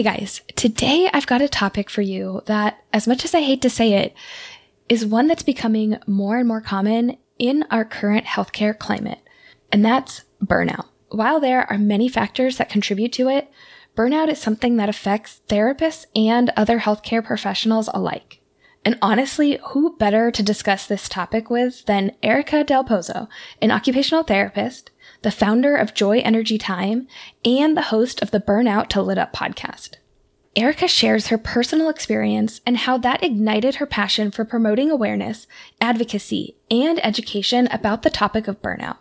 Hey guys, today I've got a topic for you that, as much as I hate to say it, is one that's becoming more and more common in our current healthcare climate, and that's burnout. While there are many factors that contribute to it, burnout is something that affects therapists and other healthcare professionals alike. And honestly, who better to discuss this topic with than Erica Del Pozo, an occupational therapist, the founder of Joy Energy Time, and the host of the Burnout to Lit Up podcast. Erica shares her personal experience and how that ignited her passion for promoting awareness, advocacy, and education about the topic of burnout.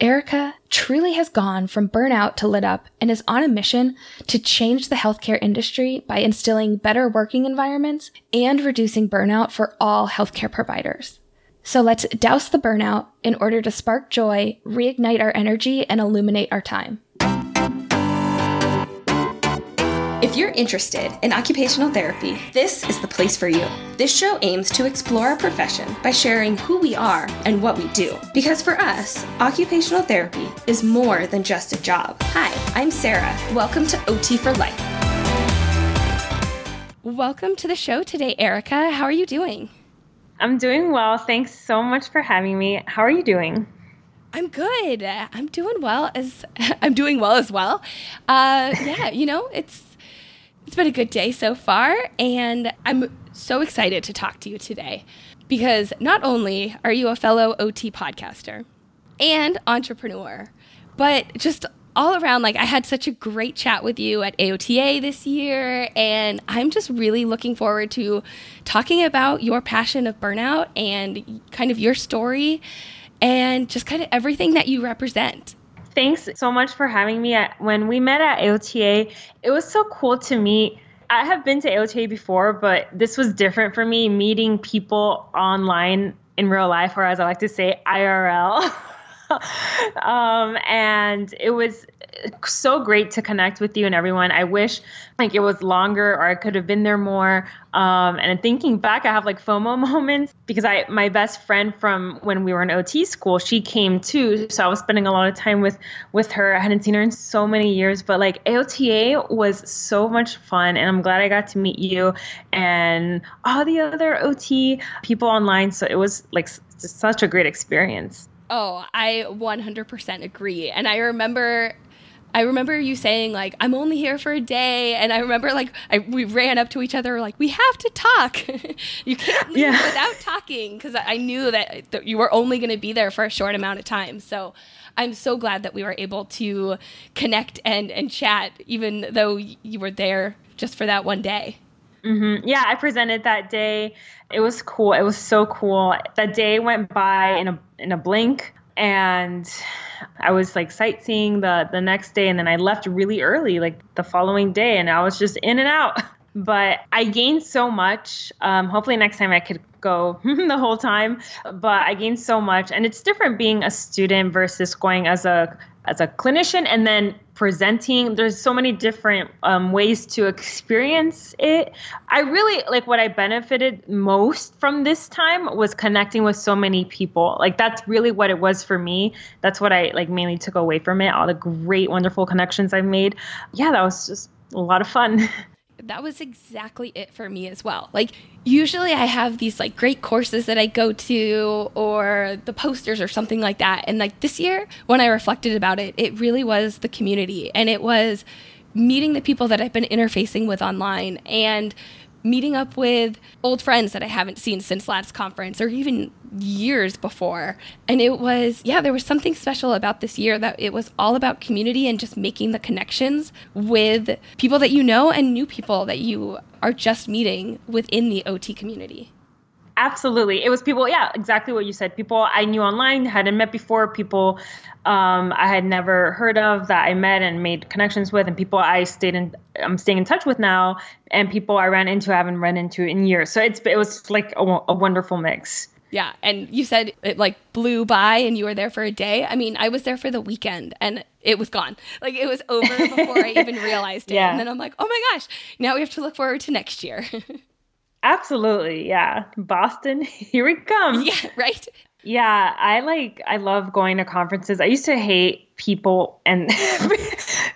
Erica truly has gone from burnout to lit up and is on a mission to change the healthcare industry by instilling better working environments and reducing burnout for all healthcare providers. So let's douse the burnout in order to spark joy, reignite our energy, and illuminate our time. If you're interested in occupational therapy, this is the place for you. This show aims to explore our profession by sharing who we are and what we do. Because for us, occupational therapy is more than just a job. Hi, I'm Sarah. Welcome to OT for Life. Welcome to the show today, Erica. How are you doing? I'm doing well. Thanks so much for having me. How are you doing? I'm good. I'm doing well as well. It's been a good day so far, and I'm so excited to talk to you today because not only are you a fellow OT podcaster and entrepreneur, but just all around, I had such a great chat with you at AOTA this year, and I'm just really looking forward to talking about your passion of burnout and kind of your story and just kind of everything that you represent. Thanks so much for having me. When we met at AOTA, it was so cool to meet. I have been to AOTA before, but this was different for me, meeting people online in real life, or as I like to say, IRL. And it was so great to connect with you and everyone. I wish it was longer or I could have been there more. And thinking back, I have FOMO moments because my best friend from when we were in OT school, she came too. So I was spending a lot of time with her. I hadn't seen her in so many years, but AOTA was so much fun. And I'm glad I got to meet you and all the other OT people online. So it was just such a great experience. Oh, I 100% agree. And I remember you saying, I'm only here for a day. And I remember, we ran up to each other, we have to talk. You can't leave without talking, because I knew that you were only going to be there for a short amount of time. So I'm so glad that we were able to connect and chat, even though you were there just for that one day. Mm-hmm. Yeah, I presented that day. It was cool. It was so cool. That day went by in a blink, and I was sightseeing the next day, and then I left really early, the following day, and I was just in and out. But I gained so much. Hopefully next time I could go the whole time, but I gained so much. And it's different being a student versus going as a clinician and then presenting. There's so many different ways to experience it. I really what I benefited most from this time was connecting with so many people. That's really what it was for me. That's what I mainly took away from it. All the great, wonderful connections I've made. Yeah, that was just a lot of fun. That was exactly it for me as well. Usually I have these great courses that I go to or the posters or something like that. And this year, when I reflected about it, it really was the community. And it was meeting the people that I've been interfacing with online and meeting up with old friends that I haven't seen since last conference or even years before. And it was, there was something special about this year that it was all about community and just making the connections with people that you know and new people that you are just meeting within the OT community. Absolutely. It was people, exactly what you said. People I knew online, hadn't met before, people I had never heard of that I met and made connections with, and people I'm staying in touch with now, and people I ran into, I haven't run into in years. So it was a wonderful mix. Yeah. And you said it blew by and you were there for a day. I was there for the weekend and it was gone. It was over before I even realized it. Yeah. And then I'm oh my gosh, now we have to look forward to next year. Absolutely. Yeah. Boston, here we come. Yeah, right. Yeah, I love going to conferences. I used to hate people and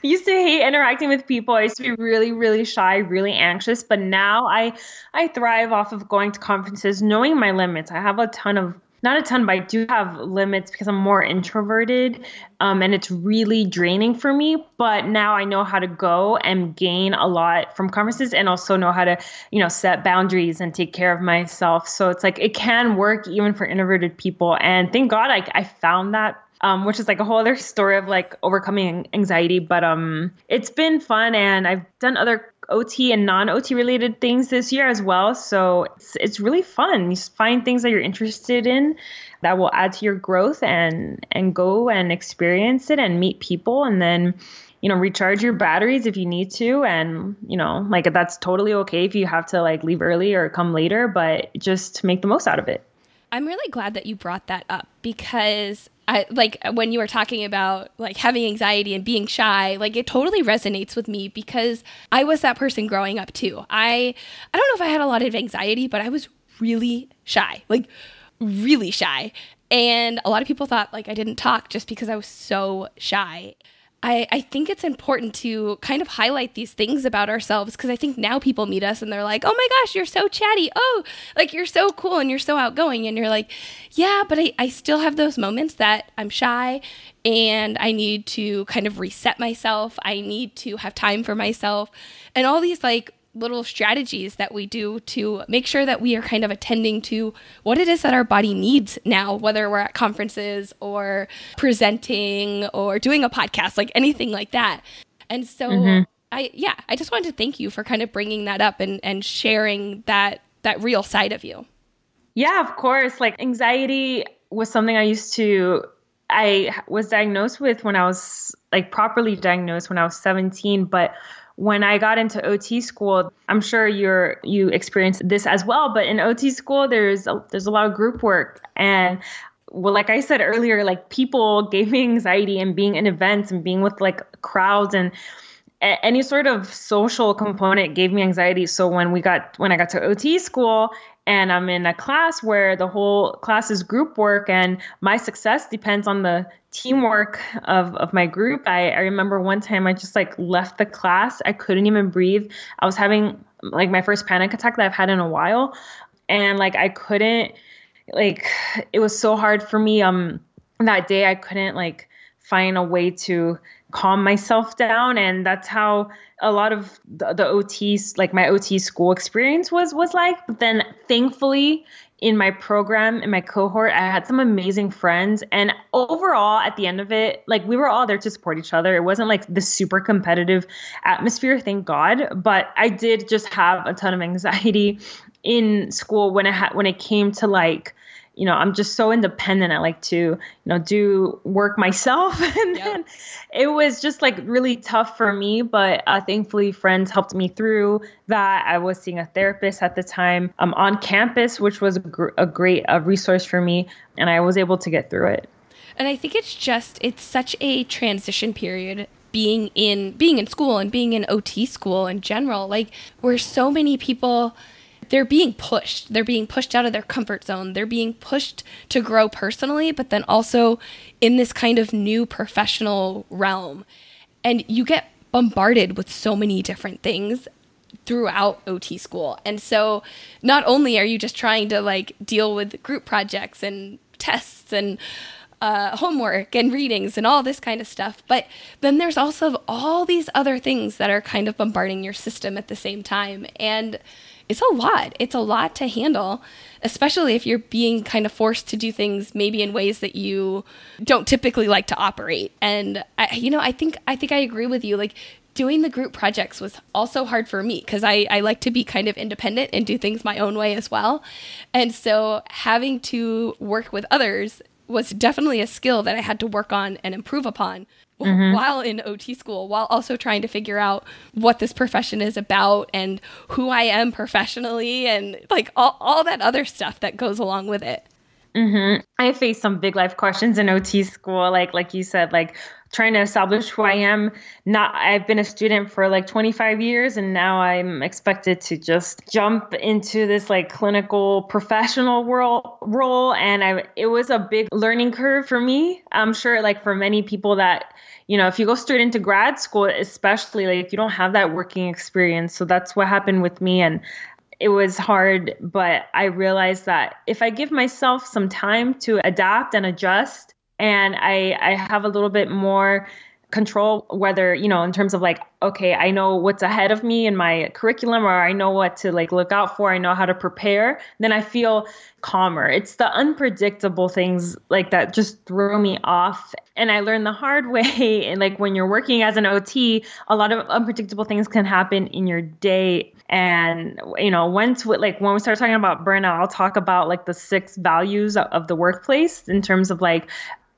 used to hate interacting with people. I used to be really, really shy, really anxious. But now I thrive off of going to conferences, knowing my limits. I have not a ton, but I do have limits because I'm more introverted, and it's really draining for me. But now I know how to go and gain a lot from conferences, and also know how to, set boundaries and take care of myself. So it's like it can work even for introverted people. And thank God I found that, which is like a whole other story of like overcoming anxiety. But it's been fun, and I've done other OT and non-OT related things this year as well. So it's really fun. You find things that you're interested in that will add to your growth, and go and experience it and meet people, and then, recharge your batteries if you need to. And, that's totally okay if you have to leave early or come later, but just make the most out of it. I'm really glad that you brought that up, because when you were talking about having anxiety and being shy, it totally resonates with me, because I was that person growing up too. I don't know if I had a lot of anxiety, but I was really shy, really shy. And a lot of people thought I didn't talk just because I was so shy. I think it's important to kind of highlight these things about ourselves, because I think now people meet us and they're like, oh my gosh, you're so chatty. Oh, you're so cool and you're so outgoing. And you're like, yeah, but I still have those moments that I'm shy and I need to kind of reset myself. I need to have time for myself, and all these little strategies that we do to make sure that we are kind of attending to what it is that our body needs now, whether we're at conferences or presenting or doing a podcast, anything like that. And so I just wanted to thank you for kind of bringing that up and sharing that real side of you. Yeah, of course. Anxiety was something I was diagnosed with when I was properly diagnosed when I was 17, but when I got into OT school, I'm sure you experienced this as well, but in OT school, there's a lot of group work. And I said earlier, people gave me anxiety, and being in events and being with crowds and any sort of social component gave me anxiety. So when I got to OT school, and I'm in a class where the whole class is group work and my success depends on the teamwork of my group. I remember one time I just left the class. I couldn't even breathe. I was having my first panic attack that I've had in a while. And I couldn't, it was so hard for me. That day I couldn't find a way to calm myself down. And that's how a lot of the OTs, my OT school experience was. But then thankfully in my program, in my cohort, I had some amazing friends. And overall at the end of it, we were all there to support each other. It wasn't the super competitive atmosphere, thank God. But I did just have a ton of anxiety in school when it came to I'm just so independent. I like to, do work myself. And then it was just really tough for me. But thankfully, friends helped me through that. I was seeing a therapist at the time on campus, which was a great resource for me. And I was able to get through it. And I think it's such a transition period. Being in school and being in OT school in general, where so many people, they're being pushed. They're being pushed out of their comfort zone. They're being pushed to grow personally, but then also in this kind of new professional realm. And you get bombarded with so many different things throughout OT school. And so not only are you just trying to deal with group projects and tests and homework and readings and all this kind of stuff, but then there's also all these other things that are kind of bombarding your system at the same time. And it's a lot. It's a lot to handle, especially if you're being kind of forced to do things maybe in ways that you don't typically like to operate. And I think I agree with you. Doing the group projects was also hard for me, because I like to be kind of independent and do things my own way as well. And so having to work with others was definitely a skill that I had to work on and improve upon while in OT school, while also trying to figure out what this profession is about and who I am professionally and all that other stuff that goes along with it. Mm-hmm. I faced some big life questions in OT school. Like you said, like trying to establish who I am. I've been a student for like 25 years, and now I'm expected to just jump into this like clinical professional role. And it was a big learning curve for me. I'm sure like for many people that, you know, if you go straight into grad school, especially like you don't have that working experience. So that's what happened with me. And it was hard, but I realized that if I give myself some time to adapt and adjust, and I have a little bit more control, whether, you know, in terms of like, okay, I know what's ahead of me in my curriculum, or I know what to like look out for, I know how to prepare, then I feel calmer. It's the unpredictable things like that just throw me off. And I learned the hard way. And like when you're working as an OT, a lot of unpredictable things can happen in your day. And, you know, when we start talking about burnout, I'll talk about like the 6 values of the workplace in terms of like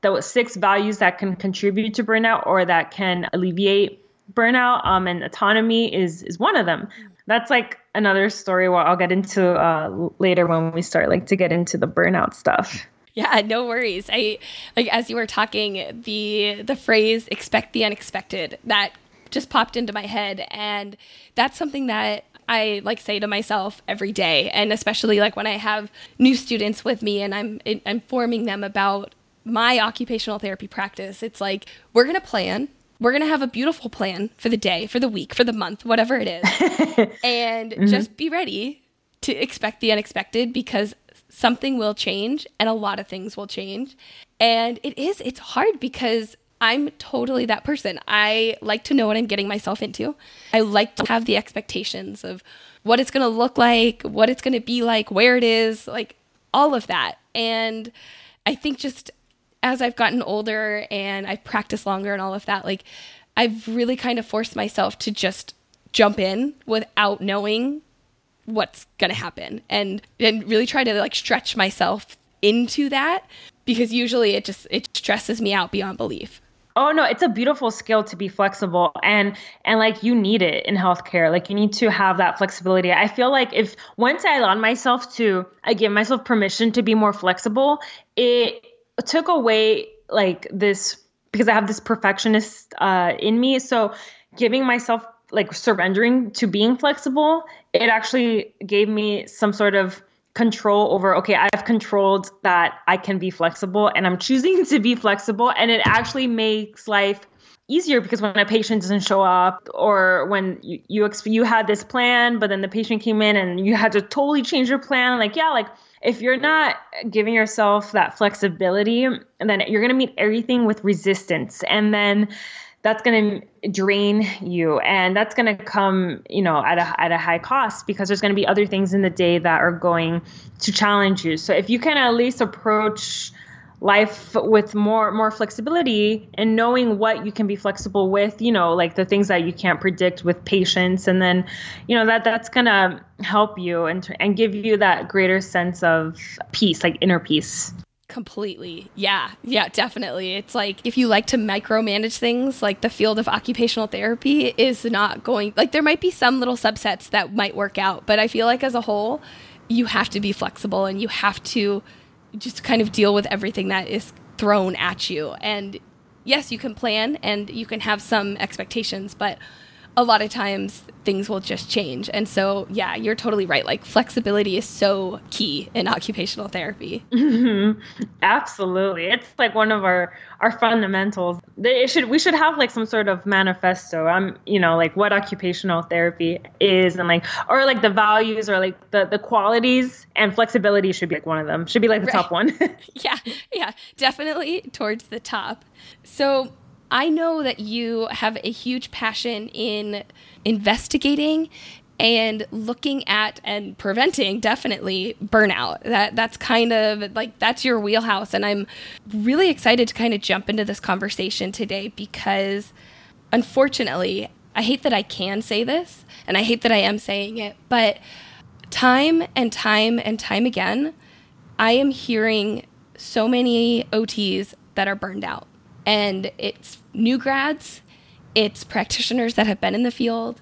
the 6 values that can contribute to burnout or that can alleviate burnout. And autonomy is one of them. That's like another story where I'll get into later when we start like to get into the burnout stuff. Yeah, no worries. I like as you were talking, the phrase "expect the unexpected" that just popped into my head, and that's something that I like say to myself every day, and especially like when I have new students with me and I'm informing them about my occupational therapy practice. It's like, we're going to plan. We're going to have a beautiful plan for the day, for the week, for the month, whatever it is. And mm-hmm. just be ready to expect the unexpected, because something will change and a lot of things will change. And it's hard because I'm totally that person. I like to know what I'm getting myself into. I like to have the expectations of what it's going to look like, what it's going to be like, where it is, like all of that. And I think just as I've gotten older and I've practiced longer and all of that, like I've really kind of forced myself to just jump in without knowing what's going to happen, and really try to like stretch myself into that, because usually it stresses me out beyond belief. Oh no, it's a beautiful skill to be flexible, and like you need it in healthcare. Like you need to have that flexibility. I feel like once I allowed myself I give myself permission to be more flexible, it took away like this, because I have this perfectionist in me. So giving myself like surrendering to being flexible, it actually gave me some sort of control over, okay, I've controlled that I can be flexible and I'm choosing to be flexible. And it actually makes life easier, because when a patient doesn't show up, or when you had this plan, but then the patient came in and you had to totally change your plan. Like, yeah, like if you're not giving yourself that flexibility, then you're going to meet everything with resistance. And then that's going to drain you, and that's going to come, you know, at a high cost, because there's going to be other things in the day that are going to challenge you. So if you can at least approach life with more flexibility, and knowing what you can be flexible with, you know, like the things that you can't predict with patients, and then, you know, that's going to help you and give you that greater sense of peace, like inner peace. Completely. Yeah, definitely. It's like, if you like to micromanage things, like the field of occupational therapy is not going, like there might be some little subsets that might work out, but I feel like as a whole, you have to be flexible and you have to just kind of deal with everything that is thrown at you. And yes, you can plan and you can have some expectations, but a lot of times things will just change. And so, yeah, you're totally right. Like flexibility is so key in occupational therapy. Mm-hmm. Absolutely. It's like one of our fundamentals. We should have like some sort of manifesto. You know, like what occupational therapy is, and like, or like the values, or like the qualities, and flexibility should be like one of them, should be like the top one. Yeah, definitely towards the top. So I know that you have a huge passion in investigating and looking at and preventing, definitely, burnout. That's kind of like, that's your wheelhouse. And I'm really excited to kind of jump into this conversation today, because unfortunately, I hate that I can say this, and I hate that I am saying it, but time and time again, I am hearing so many OTs that are burned out. And it's new grads, it's practitioners that have been in the field.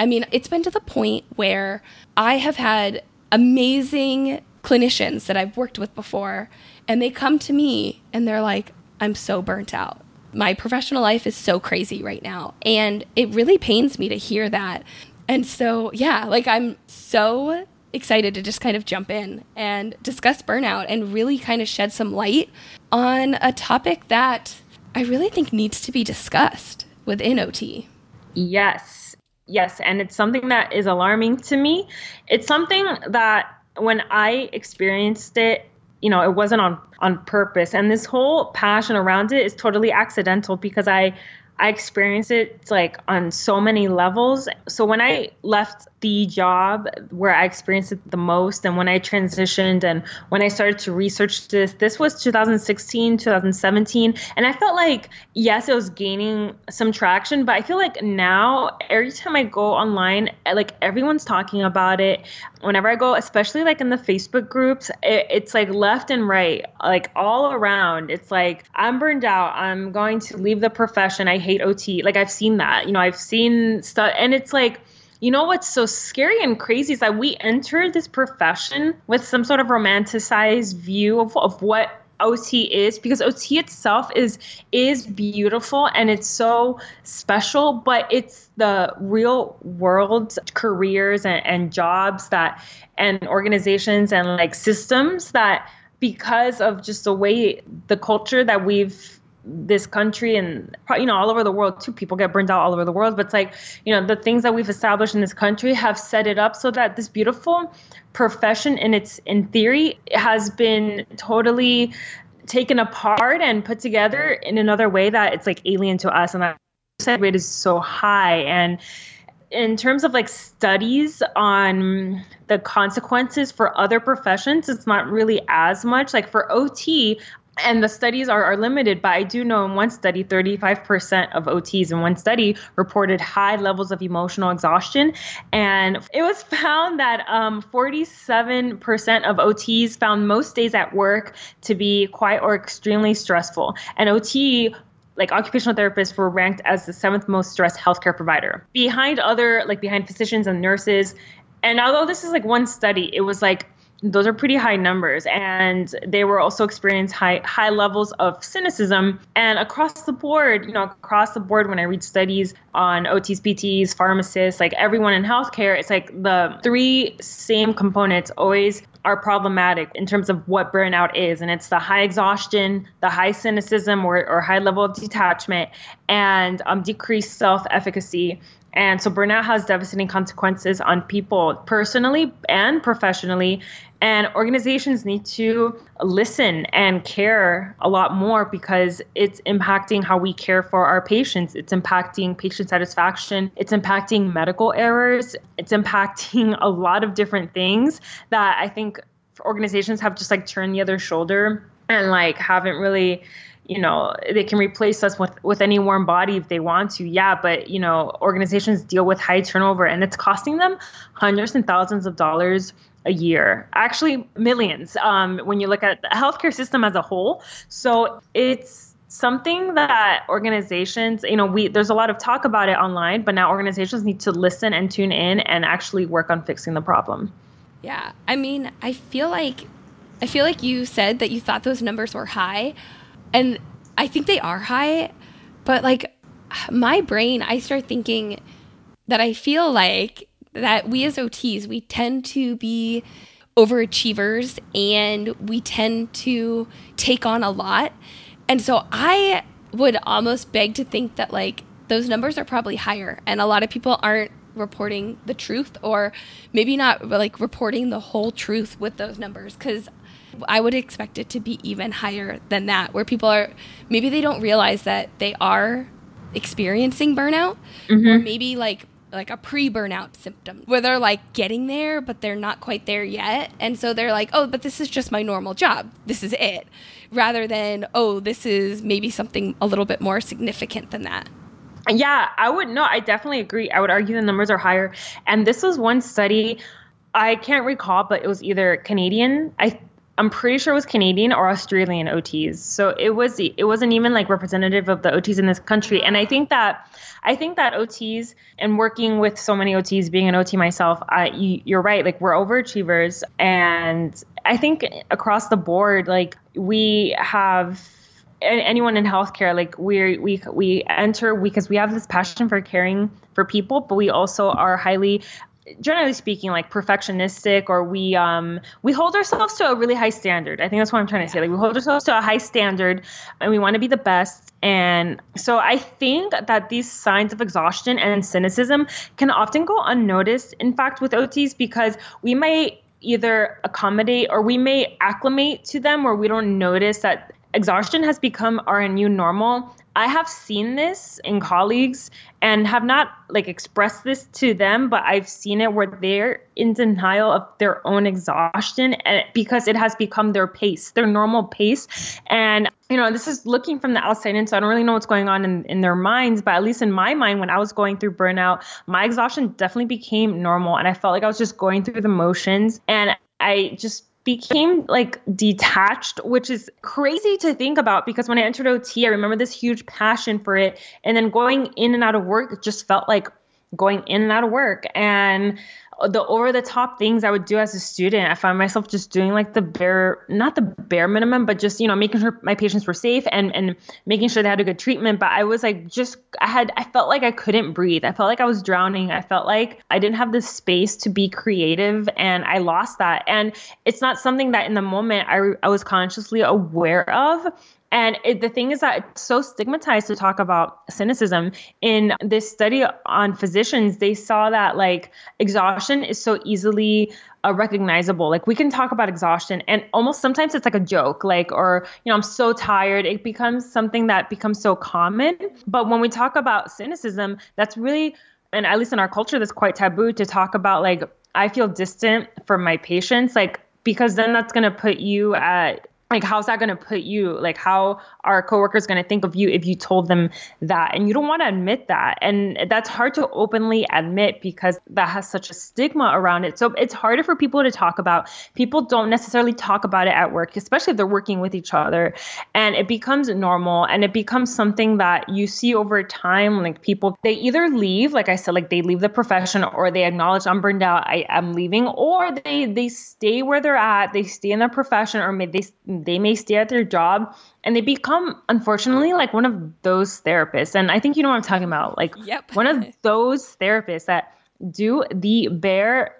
I mean, it's been to the point where I have had amazing clinicians that I've worked with before, and they come to me and they're like, I'm so burnt out. My professional life is so crazy right now. And it really pains me to hear that. And so, yeah, like I'm so excited to just kind of jump in and discuss burnout and really kind of shed some light on a topic that I really think needs to be discussed within OT. Yes. Yes. And it's something that is alarming to me. It's something that when I experienced it, you know, it wasn't on purpose. And this whole passion around it is totally accidental because I experienced it like on so many levels. So when I left the job where I experienced it the most, and when I transitioned and when I started to research this was 2016, 2017. And I felt like, yes, it was gaining some traction, but I feel like now every time I go online, like everyone's talking about it. Whenever I go, especially like in the Facebook groups, it's like left and right, like all around. It's like, I'm burned out. I'm going to leave the profession. I hate OT. Like I've seen that, you know, I've seen stuff. And it's like, you know, what's so scary and crazy is that we enter this profession with some sort of romanticized view of what OT is, because OT itself is beautiful and it's so special, but it's the real world careers and jobs that, and organizations and like systems that, because of just the way the culture that this country and, you know, all over the world too, people get burned out all over the world. But it's like, you know, the things that we've established in this country have set it up so that this beautiful profession in theory has been totally taken apart and put together in another way that it's like alien to us. And that suicide rate is so high. And in terms of like studies on the consequences for other professions, it's not really as much. Like for OT, and the studies are limited, but I do know in one study, 35% of OTs in one study reported high levels of emotional exhaustion. And it was found that 47% of OTs found most days at work to be quite or extremely stressful. And OT, like occupational therapists, were ranked as the 7th most stressed healthcare provider, behind physicians and nurses. And although this is like one study, it was like, those are pretty high numbers. And they were also experiencing high levels of cynicism. And across the board, when I read studies on OTs, PTs, pharmacists, like everyone in healthcare, it's like the three same components always are problematic in terms of what burnout is. And it's the high exhaustion, the high cynicism or high level of detachment, and decreased self-efficacy. And so burnout has devastating consequences on people personally and professionally. And organizations need to listen and care a lot more because it's impacting how we care for our patients. It's impacting patient satisfaction. It's impacting medical errors. It's impacting a lot of different things that I think organizations have just like turned the other shoulder and like haven't really, you know, they can replace us with any warm body if they want to. Yeah, but, you know, organizations deal with high turnover and it's costing them hundreds and thousands of dollars a year, actually millions, when you look at the healthcare system as a whole. So it's something that organizations, you know, there's a lot of talk about it online, but now organizations need to listen and tune in and actually work on fixing the problem. Yeah, I mean, I feel like you said that you thought those numbers were high. And I think they are high, but like my brain, I start thinking that I feel like that we as OTs, we tend to be overachievers and we tend to take on a lot. And so I would almost beg to think that like those numbers are probably higher and a lot of people aren't reporting the truth, or maybe not like reporting the whole truth with those numbers, because I would expect it to be even higher than that, where people are, maybe they don't realize that they are experiencing burnout, mm-hmm. or maybe like a pre-burnout symptom where they're like getting there, but they're not quite there yet. And so they're like, oh, but this is just my normal job. This is it. Rather than, oh, this is maybe something a little bit more significant than that. Yeah, I definitely agree. I would argue the numbers are higher. And this was one study, I can't recall, but it was either Canadian, I'm pretty sure it was Canadian or Australian OTs. So it wasn't even like representative of the OTs in this country. And I think that OTs, and working with so many OTs, being an OT myself, you're right. Like, we're overachievers. And I think across the board, like, we have anyone in healthcare, like, we enter because we have this passion for caring for people, but we also are highly, generally speaking, like, perfectionistic, or we hold ourselves to a really high standard. I think that's what I'm trying to say. Like, we hold ourselves to a high standard and we want to be the best. And so I think that these signs of exhaustion and cynicism can often go unnoticed, in fact, with OTs, because we may either accommodate or we may acclimate to them, or we don't notice that exhaustion has become our new normal. I have seen this in colleagues and have not, like, expressed this to them, but I've seen it where they're in denial of their own exhaustion, and because it has become their pace, their normal pace. And, you know, this is looking from the outside in, so I don't really know what's going on in their minds, but at least in my mind, when I was going through burnout, my exhaustion definitely became normal, and I felt like I was just going through the motions, and I just became, like, detached, which is crazy to think about, because when I entered OT, I remember this huge passion for it. And then going in and out of work, it just felt like going in and out of work. And the over the top things I would do as a student, I found myself just doing, like, not the bare minimum, but just, you know, making sure my patients were safe and making sure they had a good treatment. But I was like, I felt like I couldn't breathe. I felt like I was drowning. I felt like I didn't have the space to be creative, and I lost that. And it's not something that in the moment I was consciously aware of. And the thing is that it's so stigmatized to talk about cynicism. In this study on physicians, they saw that, like, exhaustion is so easily recognizable. Like, we can talk about exhaustion, and almost sometimes it's like a joke, like, or, you know, I'm so tired. It becomes something that becomes so common. But when we talk about cynicism, that's really, and at least in our culture, that's quite taboo to talk about, like, I feel distant from my patients, like, because then that's going to put you at, like, how's that going to put you? Like, how are coworkers going to think of you if you told them that? And you don't want to admit that. And that's hard to openly admit because that has such a stigma around it. So it's harder for people to talk about. People don't necessarily talk about it at work, especially if they're working with each other. And it becomes normal, and it becomes something that you see over time. Like, people, they either leave, like I said, like, they leave the profession, or they acknowledge, I'm burned out, I'm leaving, or they stay where they're at, they stay in their profession, or they may stay at their job, and they become, unfortunately, like, one of those therapists. And I think you know what I'm talking about. Like, yep. One of those therapists that do the bare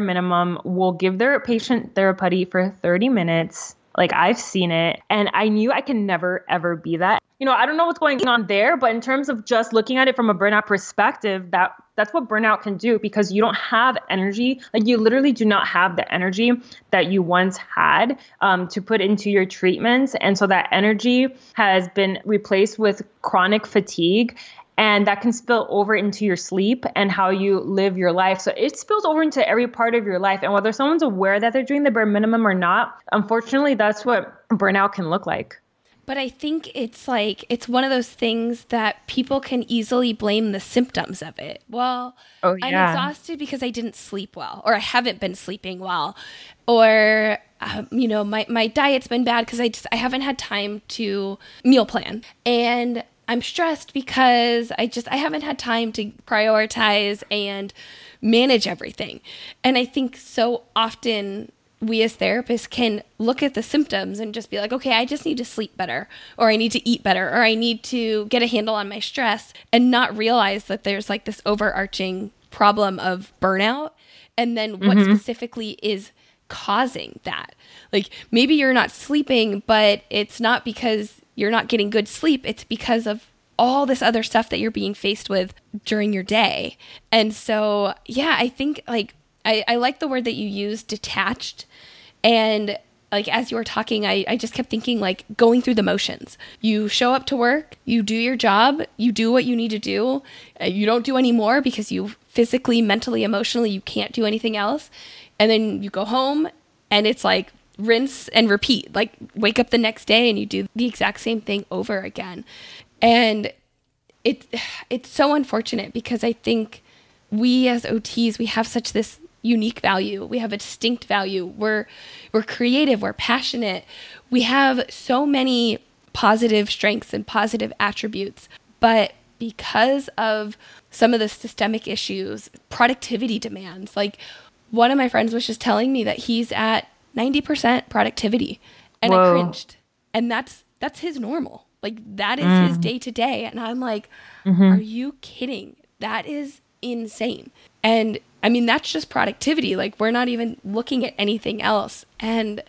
minimum, will give their patient therapy for 30 minutes. Like, I've seen it, and I knew I can never, ever be that. You know, I don't know what's going on there, but in terms of just looking at it from a burnout perspective, that's what burnout can do, because you don't have energy. Like, you literally do not have the energy that you once had to put into your treatments. And so that energy has been replaced with chronic fatigue. And that can spill over into your sleep and how you live your life. So it spills over into every part of your life. And whether someone's aware that they're doing the bare minimum or not, unfortunately, that's what burnout can look like. But I think it's one of those things that people can easily blame the symptoms of it. Well, oh, yeah. I'm exhausted because I didn't sleep well, or I haven't been sleeping well, or you know, my diet's been bad because I haven't had time to meal plan, and I'm stressed because I haven't had time to prioritize and manage everything. And I think so often we as therapists can look at the symptoms and just be like, okay, I just need to sleep better, or I need to eat better, or I need to get a handle on my stress, and not realize that there's, like, this overarching problem of burnout. And then what specifically is causing that? Like, maybe you're not sleeping, but it's not because you're not getting good sleep. It's because of all this other stuff that you're being faced with during your day. And so, yeah, I think, like, I like the word that you used, detached. And, like, as you were talking, I just kept thinking, like, going through the motions. You show up to work, you do your job, you do what you need to do. You don't do any more because you physically, mentally, emotionally, you can't do anything else. And then you go home, and it's like, rinse and repeat. Like, wake up the next day and you do the exact same thing over again. And it's so unfortunate, because I think we as OTs, we have such this unique value. We have a distinct value. We're creative. We're passionate. We have so many positive strengths and positive attributes. But because of some of the systemic issues, productivity demands, like one of my friends was just telling me that he's at 90% productivity, and I cringed. And that's his normal. Like that is his day to day. And I'm like, are you kidding? That is insane. And I mean, that's just productivity. Like we're not even looking at anything else. And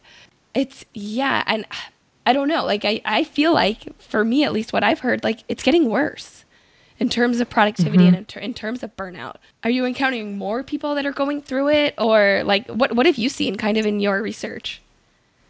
it's, yeah. And I don't know. Like I feel like for me, at least what I've heard, like it's getting worse in terms of productivity and in terms of burnout. Are you encountering more people that are going through it, or like what have you seen kind of in your research?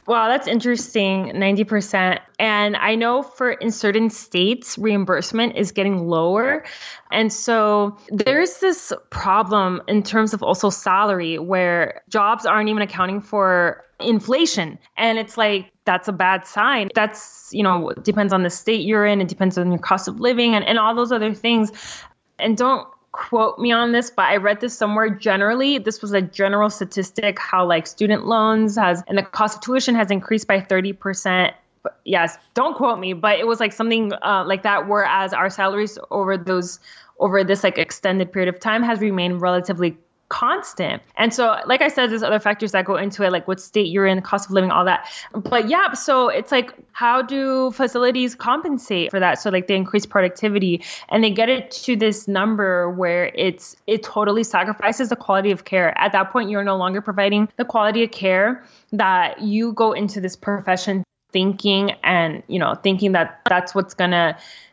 Wow, that's interesting, 90%. And I know for in certain states, reimbursement is getting lower. And so there's this problem in terms of also salary where jobs aren't even accounting for inflation. And it's like, that's a bad sign. That's, you know, depends on the state you're in. It depends on your cost of living and all those other things. And don't quote me on this, but I read this somewhere generally. This was a general statistic, how like student loans has, and the cost of tuition has increased by 30%. But yes, don't quote me, but it was like something like that. Whereas our salaries over this like extended period of time has remained relatively constant. And so, like I said, there's other factors that go into it, like what state you're in, cost of living, all that. But yeah, so it's like, how do facilities compensate for that? So like they increase productivity and they get it to this number where it totally sacrifices the quality of care. At that point, you're no longer providing the quality of care that you go into this profession thinking, and, you know, thinking that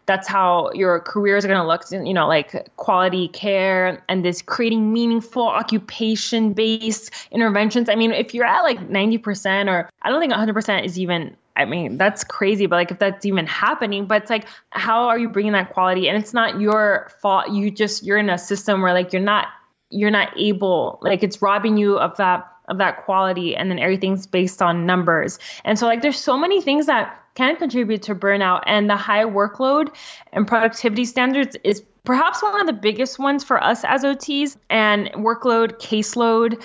that's how your careers are going to look, you know, like quality care and this creating meaningful occupation-based interventions. I mean, if you're at like 90%, or I don't think 100% is even, I mean, that's crazy, but like if that's even happening, but it's like, how are you bringing that quality? And it's not your fault. You're in a system where like, you're not able, like it's robbing you of that quality, and then everything's based on numbers. And so like there's so many things that can contribute to burnout, and the high workload and productivity standards is perhaps one of the biggest ones for us as OTs. And workload, caseload,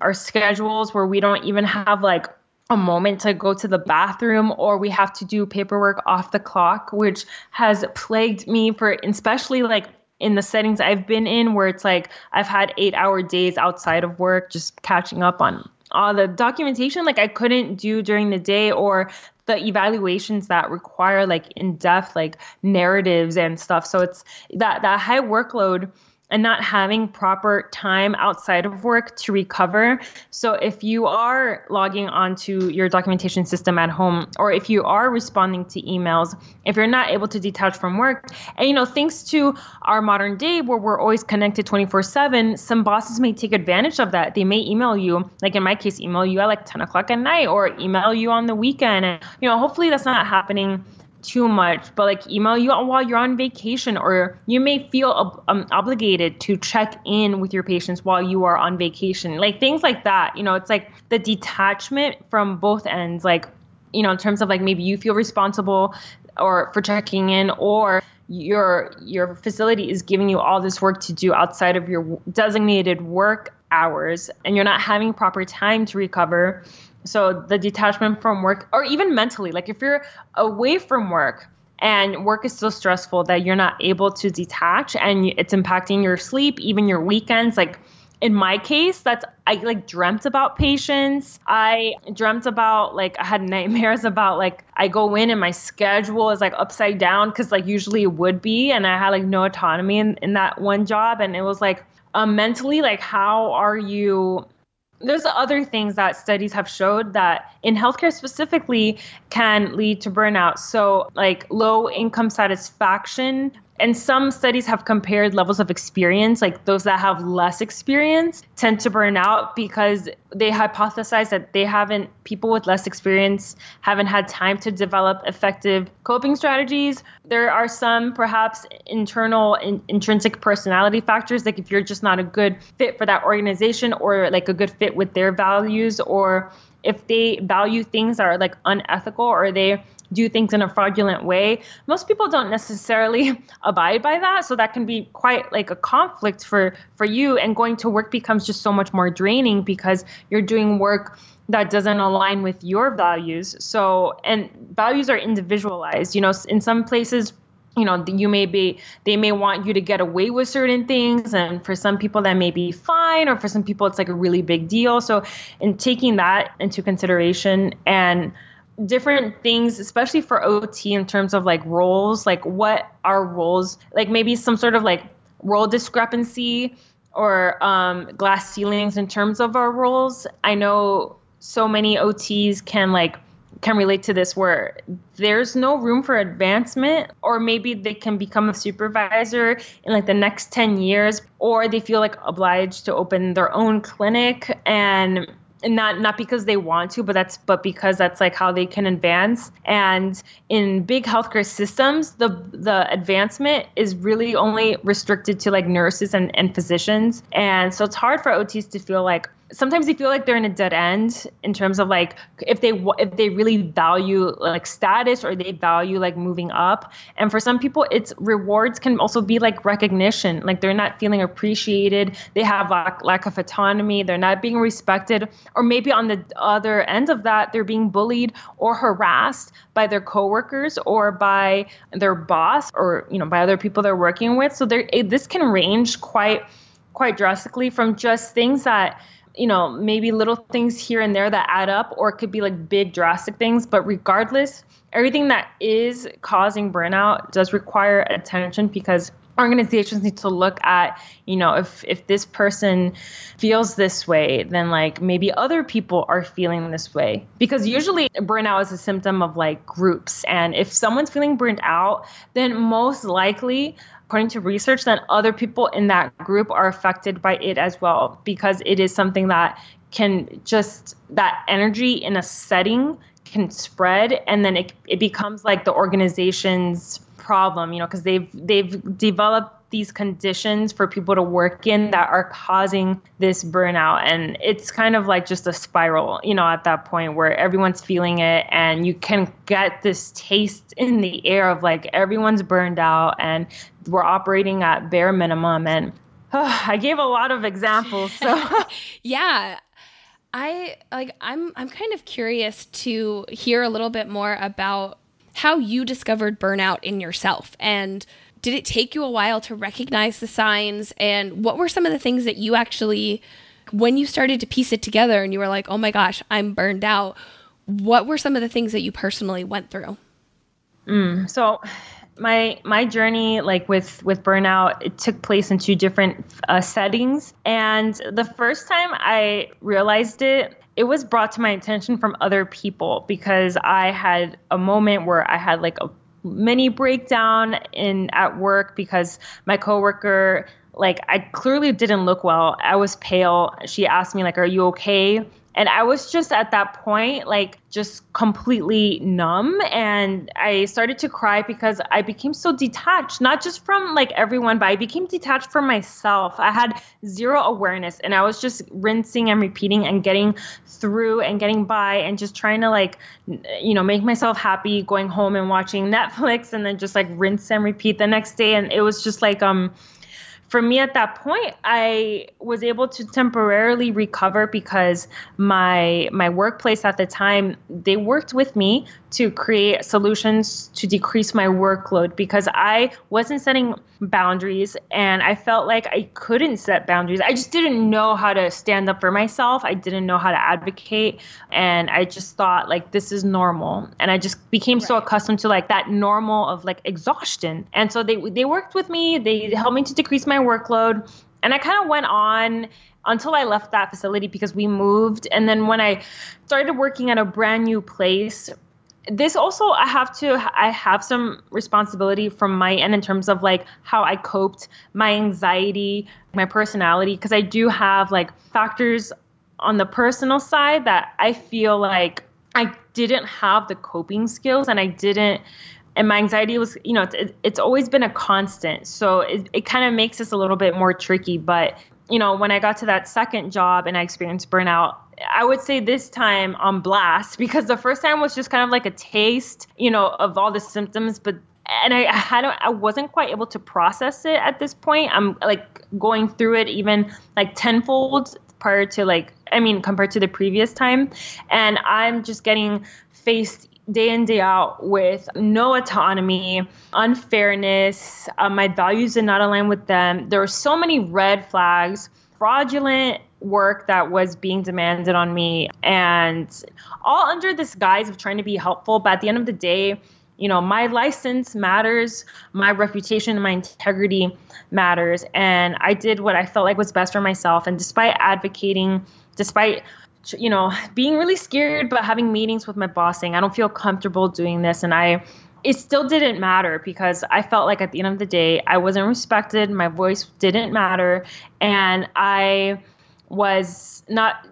our schedules where we don't even have like a moment to go to the bathroom, or we have to do paperwork off the clock, which has plagued me for especially like in the settings I've been in, where it's like I've had 8-hour days outside of work, just catching up on all the documentation like I couldn't do during the day, or the evaluations that require like in-depth like narratives and stuff. So it's that high workload and not having proper time outside of work to recover. So if you are logging onto your documentation system at home, or if you are responding to emails, if you're not able to detach from work, and, you know, thanks to our modern day where we're always connected 24/7, some bosses may take advantage of that. They may email you, like in my case, email you at like 10 o'clock at night, or email you on the weekend. And, you know, hopefully that's not happening too much, but like email you while you're on vacation, or you may feel obligated to check in with your patients while you are on vacation, like things like that. You know, it's like the detachment from both ends, like, you know, in terms of like maybe you feel responsible or for checking in, or your facility is giving you all this work to do outside of your designated work hours, and you're not having proper time to recover. So the detachment from work, or even mentally, like if you're away from work and work is so stressful that you're not able to detach, and it's impacting your sleep, even your weekends. Like in my case, I like dreamt about patients. I dreamt about like, I had nightmares about like, I go in and my schedule is like upside down, 'cause like usually it would be, and I had like no autonomy in that one job. And it was like, mentally, like how are you? There's other things that studies have showed that in healthcare specifically can lead to burnout. So like low income satisfaction, and some studies have compared levels of experience, like those that have less experience tend to burn out because they hypothesize that people with less experience haven't had time to develop effective coping strategies. There are some perhaps internal intrinsic personality factors, like if you're just not a good fit for that organization, or like a good fit with their values, or if they value things that are like unethical or they do things in a fraudulent way, most people don't necessarily abide by that. So that can be quite like a conflict for you. And going to work becomes just so much more draining because you're doing work that doesn't align with your values. So, and values are individualized, you know, in some places, you know, they may want you to get away with certain things. And for some people that may be fine, or for some people it's like a really big deal. So in taking that into consideration and different things, especially for OT in terms of like roles, like what are roles, like maybe some sort of like role discrepancy or glass ceilings in terms of our roles. I know so many OTs can relate to this where there's no room for advancement, or maybe they can become a supervisor in like the next 10 years, or they feel like obliged to open their own clinic and not because they want to, but because that's like how they can advance. And in big healthcare systems, the advancement is really only restricted to like nurses and physicians. And so it's hard for OTs to feel like, sometimes they feel like they're in a dead end in terms of like if they really value like status, or they value like moving up. And for some people, it's rewards can also be like recognition. Like they're not feeling appreciated. They have lack of autonomy. They're not being respected. Or maybe on the other end of that, they're being bullied or harassed by their coworkers or by their boss, or, you know, by other people they're working with. So this can range quite drastically from just things that, you know, maybe little things here and there that add up, or it could be like big drastic things. But regardless, everything that is causing burnout does require attention, because organizations need to look at, you know, if this person feels this way, then like maybe other people are feeling this way, because usually burnout is a symptom of like groups. And if someone's feeling burnt out, then most likely, according to research, then other people in that group are affected by it as well, because it is something that that energy in a setting can spread. And then it becomes like the organization's problem, you know, because they've developed these conditions for people to work in that are causing this burnout. And it's kind of like just a spiral, you know, at that point where everyone's feeling it, and you can get this taste in the air of like everyone's burned out and we're operating at bare minimum. And I gave a lot of examples. So yeah, I'm kind of curious to hear a little bit more about how you discovered burnout in yourself, and did it take you a while to recognize the signs? And what were some of the things that you actually, when you started to piece it together and you were like, oh my gosh, I'm burned out, what were some of the things that you personally went through? So my journey like with burnout, it took place in two different settings. And the first time I realized it was brought to my attention from other people, because I had a moment where I had like a mini breakdown at work, because my coworker, like I clearly didn't look well. I was pale. She asked me like, are you okay? And I was just at that point, like just completely numb. And I started to cry because I became so detached, not just from like everyone, but I became detached from myself. I had zero awareness, and I was just rinsing and repeating and getting through and getting by and just trying to like, you know, make myself happy, going home and watching Netflix, and then just like rinse and repeat the next day. And it was just like, for me at that point, I was able to temporarily recover because my workplace at the time, they worked with me to create solutions to decrease my workload, because I wasn't setting boundaries and I felt like I couldn't set boundaries. I just didn't know how to stand up for myself. I didn't know how to advocate. And I just thought like, this is normal. And I just became so accustomed to like that normal of like exhaustion. And so they worked with me. They helped me to decrease my workload. And I kind of went on until I left that facility, because we moved. And then when I started working at a brand new place, this also, I have some responsibility from my end in terms of like how I coped, my anxiety, my personality, because I do have like factors on the personal side that I feel like I didn't have the coping skills, and my anxiety was, you know, it's always been a constant. So it kind of makes this a little bit more tricky, but you know, when I got to that second job and I experienced burnout, I would say this time on blast, because the first time was just kind of like a taste, you know, of all the symptoms, but and I wasn't quite able to process it at this point. I'm like going through it even like tenfold prior to like, I mean, compared to the previous time. And I'm just getting faced day in, day out with no autonomy, unfairness, my values did not align with them. There were so many red flags, fraudulent work that was being demanded on me, and all under this guise of trying to be helpful. But at the end of the day, you know, my license matters, my reputation and my integrity matters. And I did what I felt like was best for myself. And despite advocating, despite, you know, being really scared, but having meetings with my boss saying, I don't feel comfortable doing this. And it still didn't matter, because I felt like at the end of the day, I wasn't respected. My voice didn't matter. And I was not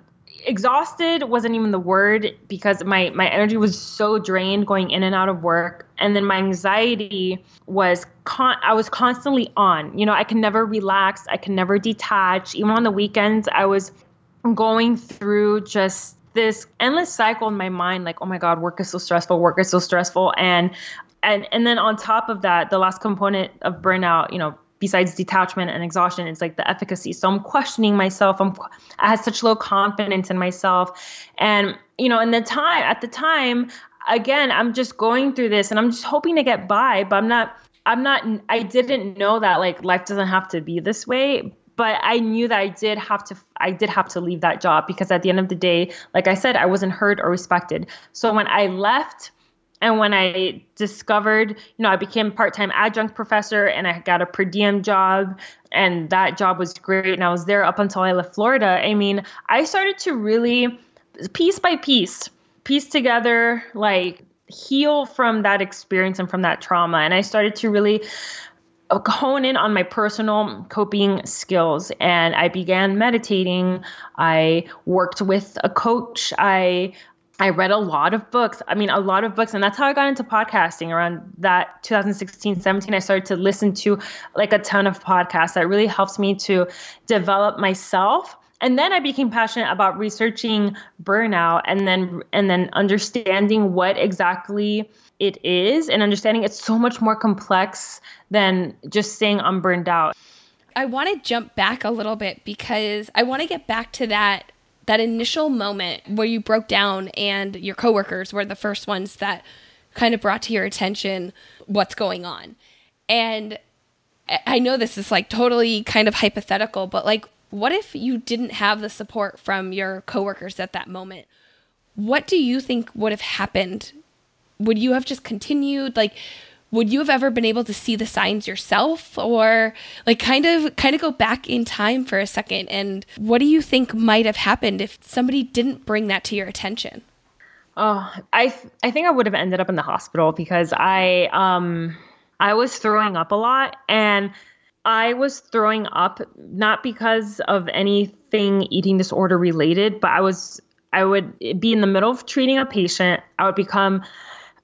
exhausted, wasn't even the word, because my energy was so drained going in and out of work. And then my anxiety was, I was constantly on, you know, I could never relax. I could never detach. Even on the weekends, I was going through just this endless cycle in my mind, like, oh my God, work is so stressful. And then on top of that, the last component of burnout, you know, besides detachment and exhaustion, it's like the efficacy. So I'm questioning myself. I had such low confidence in myself. And, you know, at the time, again, I'm just going through this and I'm just hoping to get by, but I didn't know that like life doesn't have to be this way. But I knew that I did have to leave that job, because at the end of the day, like I said, I wasn't heard or respected. So when I left, and when I discovered, you know, I became a part-time adjunct professor and I got a per diem job, and that job was great. And I was there up until I left Florida. I mean, I started to really piece by piece together, like heal from that experience and from that trauma. And I started to really hone in on my personal coping skills. And I began meditating. I worked with a coach. I read a lot of books. And that's how I got into podcasting around that 2016, 17. I started to listen to like a ton of podcasts that really helped me to develop myself. And then I became passionate about researching burnout and then understanding what exactly it is, and understanding it's so much more complex than just saying I'm burned out. I want to jump back a little bit, because I want to get back to that initial moment where you broke down and your coworkers were the first ones that kind of brought to your attention what's going on. And I know this is like totally kind of hypothetical, but like, what if you didn't have the support from your coworkers at that moment? What do you think would have happened? Would you have just continued? Like, would you have ever been able to see the signs yourself, or like kind of go back in time for a second? And what do you think might have happened if somebody didn't bring that to your attention? Oh, I think I would have ended up in the hospital, because I was throwing up a lot, and I was throwing up not because of anything eating disorder related, but I would be in the middle of treating a patient. I would become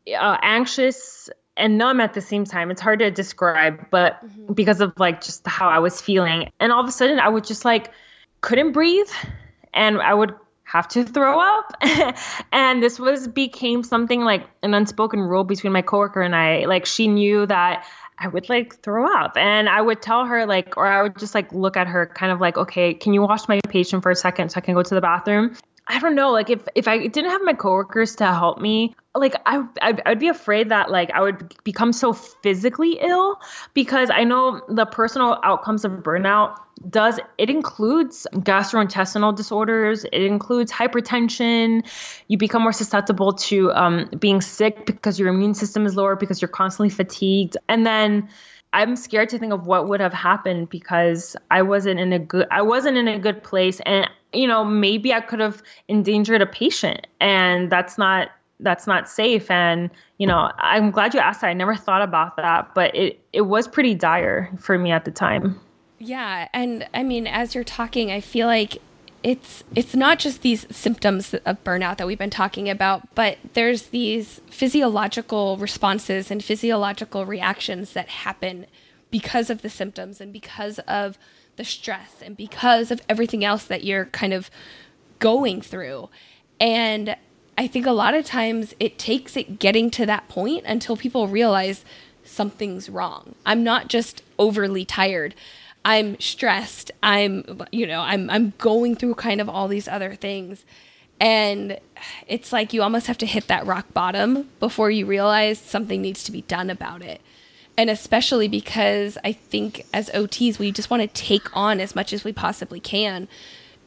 anxious and numb at the same time. It's hard to describe, but because of like just how I was feeling. And all of a sudden I would just like, couldn't breathe, and I would have to throw up. And this became something like an unspoken rule between my coworker and I. Like, she knew that I would like throw up, and I would tell her like, or I would just like look at her kind of like, okay, can you watch my patient for a second so I can go to the bathroom? I don't know. Like if I didn't have my coworkers to help me, like I'd be afraid that like I would become so physically ill, because I know the personal outcomes of burnout includes gastrointestinal disorders. It includes hypertension. You become more susceptible to being sick because your immune system is lower, because you're constantly fatigued. And then I'm scared to think of what would have happened, because I wasn't in a good place, and you know, maybe I could have endangered a patient, and that's not safe. And, you know, I'm glad you asked that. I never thought about that, but it was pretty dire for me at the time. Yeah. And I mean, as you're talking, I feel like it's not just these symptoms of burnout that we've been talking about, but there's these physiological responses and physiological reactions that happen because of the symptoms and because of the stress and because of everything else that you're kind of going through. And I think a lot of times it takes it getting to that point until people realize something's wrong. I'm not just overly tired. I'm stressed. I'm going through kind of all these other things. And it's like you almost have to hit that rock bottom before you realize something needs to be done about it. And especially because I think as OTs, we just want to take on as much as we possibly can.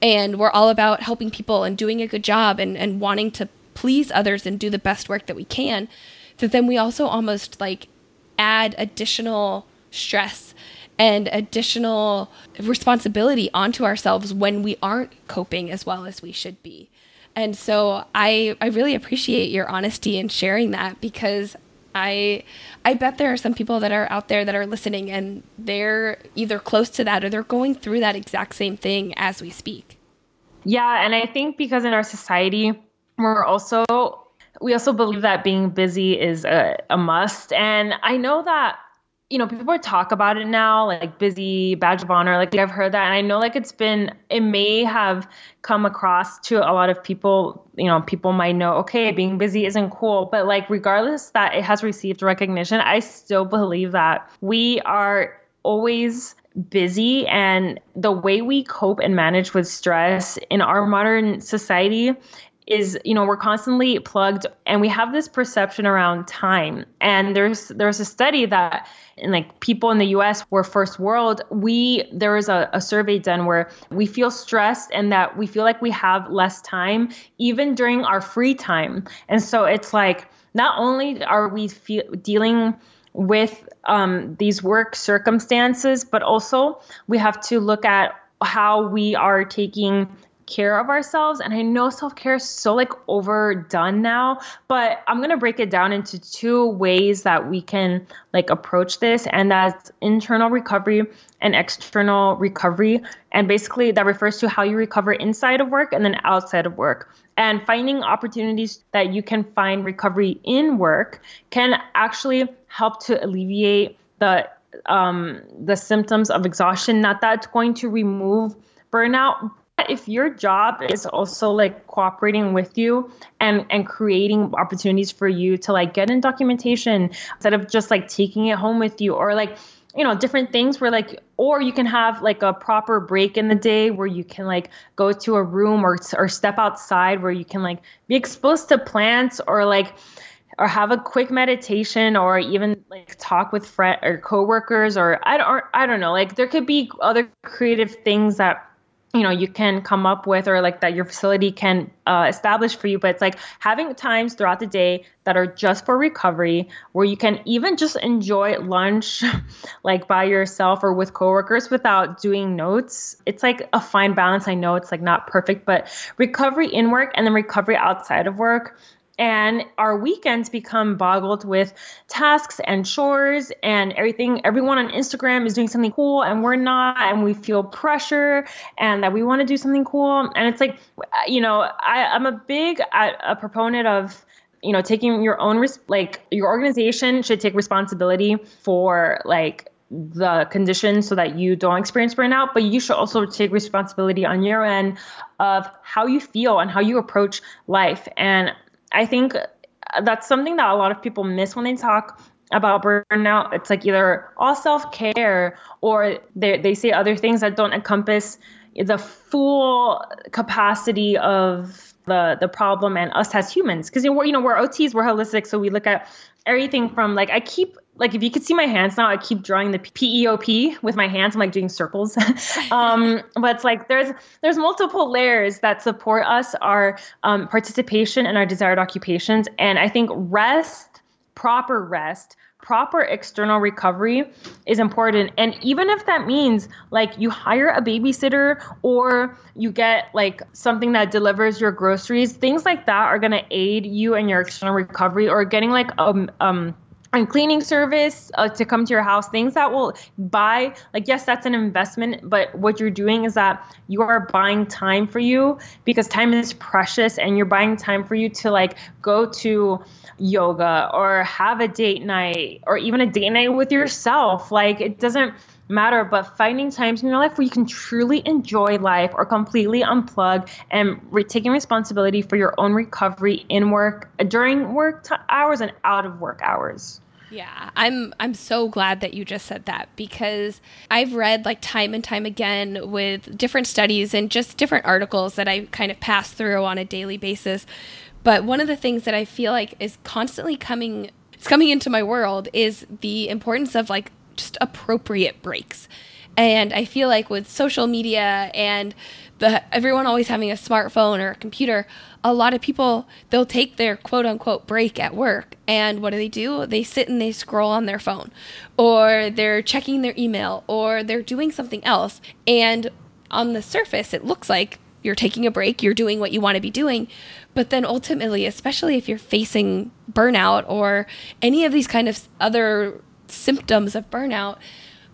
And we're all about helping people and doing a good job and wanting to please others and do the best work that we can. That then we also almost like add additional stress and additional responsibility onto ourselves when we aren't coping as well as we should be. And so I really appreciate your honesty in sharing that, because I bet there are some people that are out there that are listening and they're either close to that or they're going through that exact same thing as we speak. Yeah. And I think because in our society, we also believe that being busy is a must. And I know that, you know, people talk about it now, like busy, badge of honor, like I've heard that. And I know like it may have come across to a lot of people, you know, people might know, okay, being busy isn't cool. But like, regardless that it has received recognition, I still believe that we are always busy, and the way we cope and manage with stress in our modern society is, you know, we're constantly plugged, and we have this perception around time. And there's a study that in like people in the US were first world. There was a survey done where we feel stressed and that we feel like we have less time even during our free time. And so it's like, not only are we dealing with these work circumstances, but also we have to look at how we are taking care of ourselves. And I know self-care is so like overdone now, but I'm going to break it down into two ways that we can like approach this. And that's internal recovery and external recovery. And basically that refers to how you recover inside of work and then outside of work. And finding opportunities that you can find recovery in work can actually help to alleviate the symptoms of exhaustion. Not that it's going to remove burnout, if your job is also like cooperating with you and creating opportunities for you to like get in documentation instead of just like taking it home with you, or like, you know, different things where like, or you can have like a proper break in the day where you can like go to a room or step outside where you can like be exposed to plants or have a quick meditation, or even like talk with friends or coworkers, or I don't know, like there could be other creative things that, you know, you can come up with, or like that your facility can establish for you. But it's like having times throughout the day that are just for recovery, where you can even just enjoy lunch, like by yourself or with coworkers without doing notes. It's like a fine balance. I know it's like not perfect, but recovery in work and then recovery outside of work. And our weekends become boggled with tasks and chores and everything. Everyone on Instagram is doing something cool and we're not, and we feel pressure and that we want to do something cool. And it's like, you know, I'm a big a proponent of, you know, taking your own risk. Like your organization should take responsibility for like the conditions so that you don't experience burnout, but you should also take responsibility on your end of how you feel and how you approach life. And I think that's something that a lot of people miss when they talk about burnout. It's like either all self-care, or they say other things that don't encompass the full capacity of the problem and us as humans. Because, you know, we're OTs, we're holistic, so we look at everything from like if you could see my hands now, I keep drawing the PEOP with my hands. I'm like doing circles. But it's like there's multiple layers that support us, our participation in our desired occupations. And I think rest, proper external recovery is important. And even if that means like you hire a babysitter or you get like something that delivers your groceries, things like that are going to aid you in your external recovery, or getting like and cleaning service to come to your house, things that will buy, like, yes, that's an investment, but what you're doing is that you are buying time for you, because time is precious, and you're buying time for you to like go to yoga or have a date night or even a date night with yourself. Like, it doesn't matter, but finding times in your life where you can truly enjoy life or completely unplug, and taking responsibility for your own recovery in work, during work hours and out of work hours. Yeah, I'm so glad that you just said that, because I've read like time and time again with different studies and just different articles that I kind of pass through on a daily basis. But one of the things that I feel like is constantly coming into my world is the importance of like just appropriate breaks. And I feel like with social media and everyone always having a smartphone or a computer, a lot of people, they'll take their quote unquote break at work. And what do? They sit and they scroll on their phone, or they're checking their email, or they're doing something else. And on the surface, it looks like you're taking a break, you're doing what you want to be doing. But then ultimately, especially if you're facing burnout or any of these kind of other symptoms of burnout,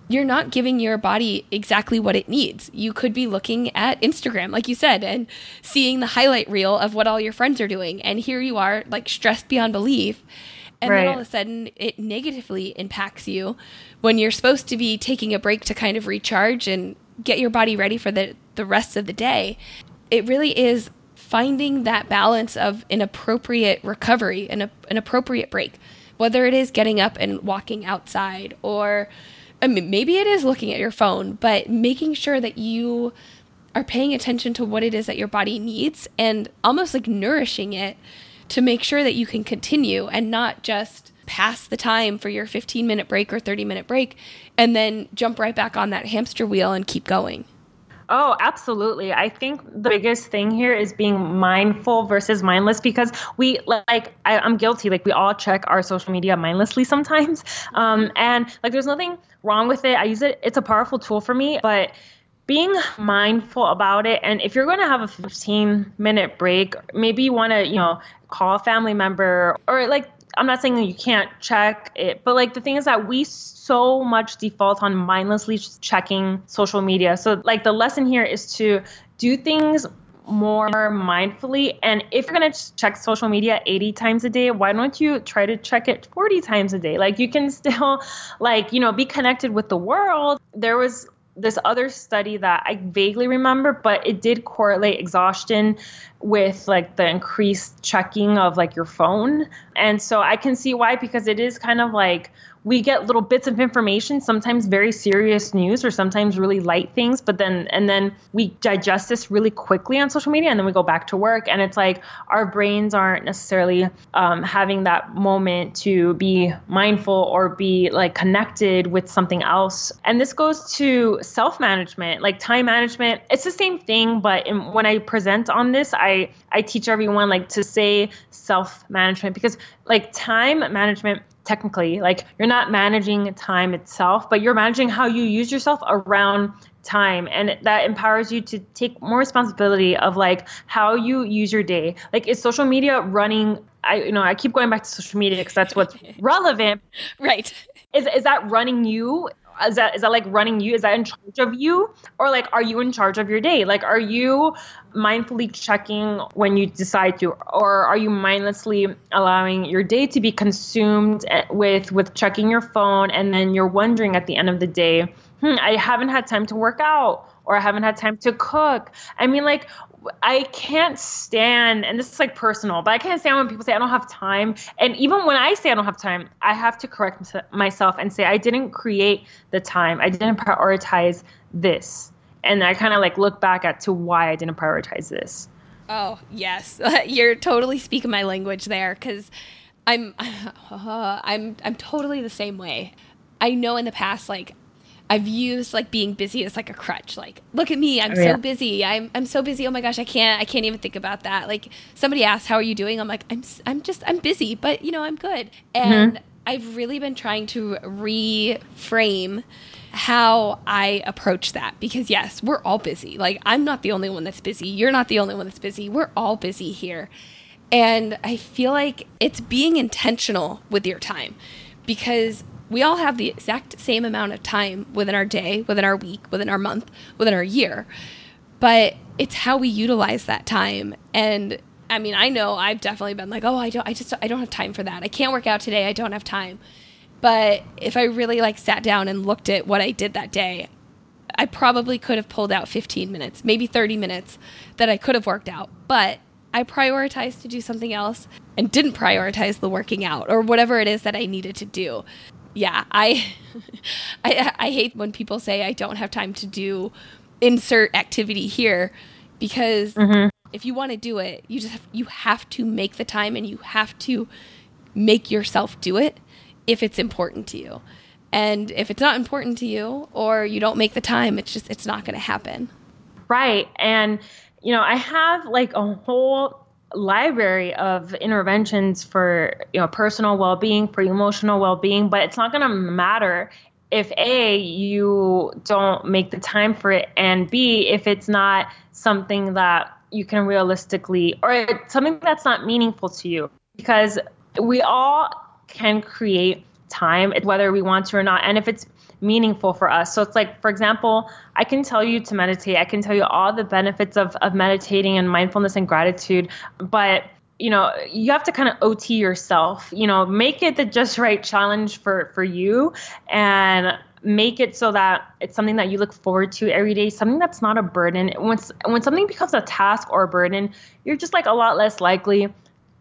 you're not giving your body exactly what it needs. You could be looking at Instagram, like you said, and seeing the highlight reel of what all your friends are doing. And here you are, like, stressed beyond belief. And right. Then all of a sudden, it negatively impacts you when you're supposed to be taking a break to kind of recharge and get your body ready for the rest of the day. It really is finding that balance of an appropriate recovery and an appropriate break, whether it is getting up and walking outside, or I mean, maybe it is looking at your phone, but making sure that you are paying attention to what it is that your body needs and almost like nourishing it to make sure that you can continue and not just pass the time for your 15-minute break or 30-minute break and then jump right back on that hamster wheel and keep going. Oh, absolutely. I think the biggest thing here is being mindful versus mindless, because we like, I'm guilty. Like, we all check our social media mindlessly sometimes. And like, there's nothing wrong with it. I use it. It's a powerful tool for me, but being mindful about it. And if you're going to have a 15-minute break, maybe you want to, call a family member, or like, I'm not saying that you can't check it, but like, the thing is that we so much default on mindlessly checking social media. So like, the lesson here is to do things more mindfully. And if you're going to check social media 80 times a day, why don't you try to check it 40 times a day? Like, you can still like, be connected with the world. There was this other study that I vaguely remember, but it did correlate exhaustion with like the increased checking of like your phone. And so I can see why, because it is kind of like, we get little bits of information, sometimes very serious news or sometimes really light things, but then we digest this really quickly on social media, and then we go back to work, and it's like our brains aren't necessarily having that moment to be mindful or be like connected with something else. And this goes to self-management, like time management. It's the same thing, but when I present on this, I teach everyone like to say self-management, because like time management, technically, like, you're not managing time itself, but you're managing how you use yourself around time. And that empowers you to take more responsibility of like how you use your day. Like, is social media running? I keep going back to social media because that's what's relevant. Right. Is that running you? Is that like running you? Is that in charge of you? Or like, are you in charge of your day? Like, are you mindfully checking when you decide to, or are you mindlessly allowing your day to be consumed with checking your phone? And then you're wondering at the end of the day, I haven't had time to work out, or I haven't had time to cook. I mean, like, I can't stand, and this is like personal, but I can't stand when people say I don't have time. And even when I say I don't have time, I have to correct myself and say I didn't create the time. I didn't prioritize this. And I kind of like look back at to why I didn't prioritize this. Oh, yes. You're totally speaking my language there, because I'm totally the same way. I know in the past, like, I've used like being busy as like a crutch. Like, look at me, I'm so busy. I'm so busy. Oh my gosh, I can't even think about that. Like, somebody asked, "How are you doing?" I'm like, I'm busy, but I'm good. And I've really been trying to reframe how I approach that, because yes, we're all busy. Like, I'm not the only one that's busy. You're not the only one that's busy. We're all busy here. And I feel like it's being intentional with your time. because we all have the exact same amount of time within our day, within our week, within our month, within our year. But it's how we utilize that time. And I mean, I know I've definitely been like, oh, I don't have time for that. I can't work out today. I don't have time. But if I really like sat down and looked at what I did that day, I probably could have pulled out 15 minutes, maybe 30 minutes that I could have worked out. But I prioritized to do something else and didn't prioritize the working out or whatever it is that I needed to do. Yeah, I hate when people say I don't have time to do insert activity here, because if you want to do it, you have to make the time and you have to make yourself do it if it's important to you. And if it's not important to you or you don't make the time, it's not going to happen. Right. And, you know, I have like a whole library of interventions for, you know, personal well-being, for emotional well-being, but it's not going to matter if A, you don't make the time for it, and B, if it's not something that you can realistically, or it's something that's not meaningful to you, because we all can create time, whether we want to or not, and if it's meaningful for us. So it's like, for example, I can tell you to meditate. I can tell you all the benefits of meditating and mindfulness and gratitude, but you know, you have to kind of OT yourself, you know, make it the just right challenge for you and make it so that it's something that you look forward to every day, something that's not a burden. When something becomes a task or a burden, you're just like a lot less likely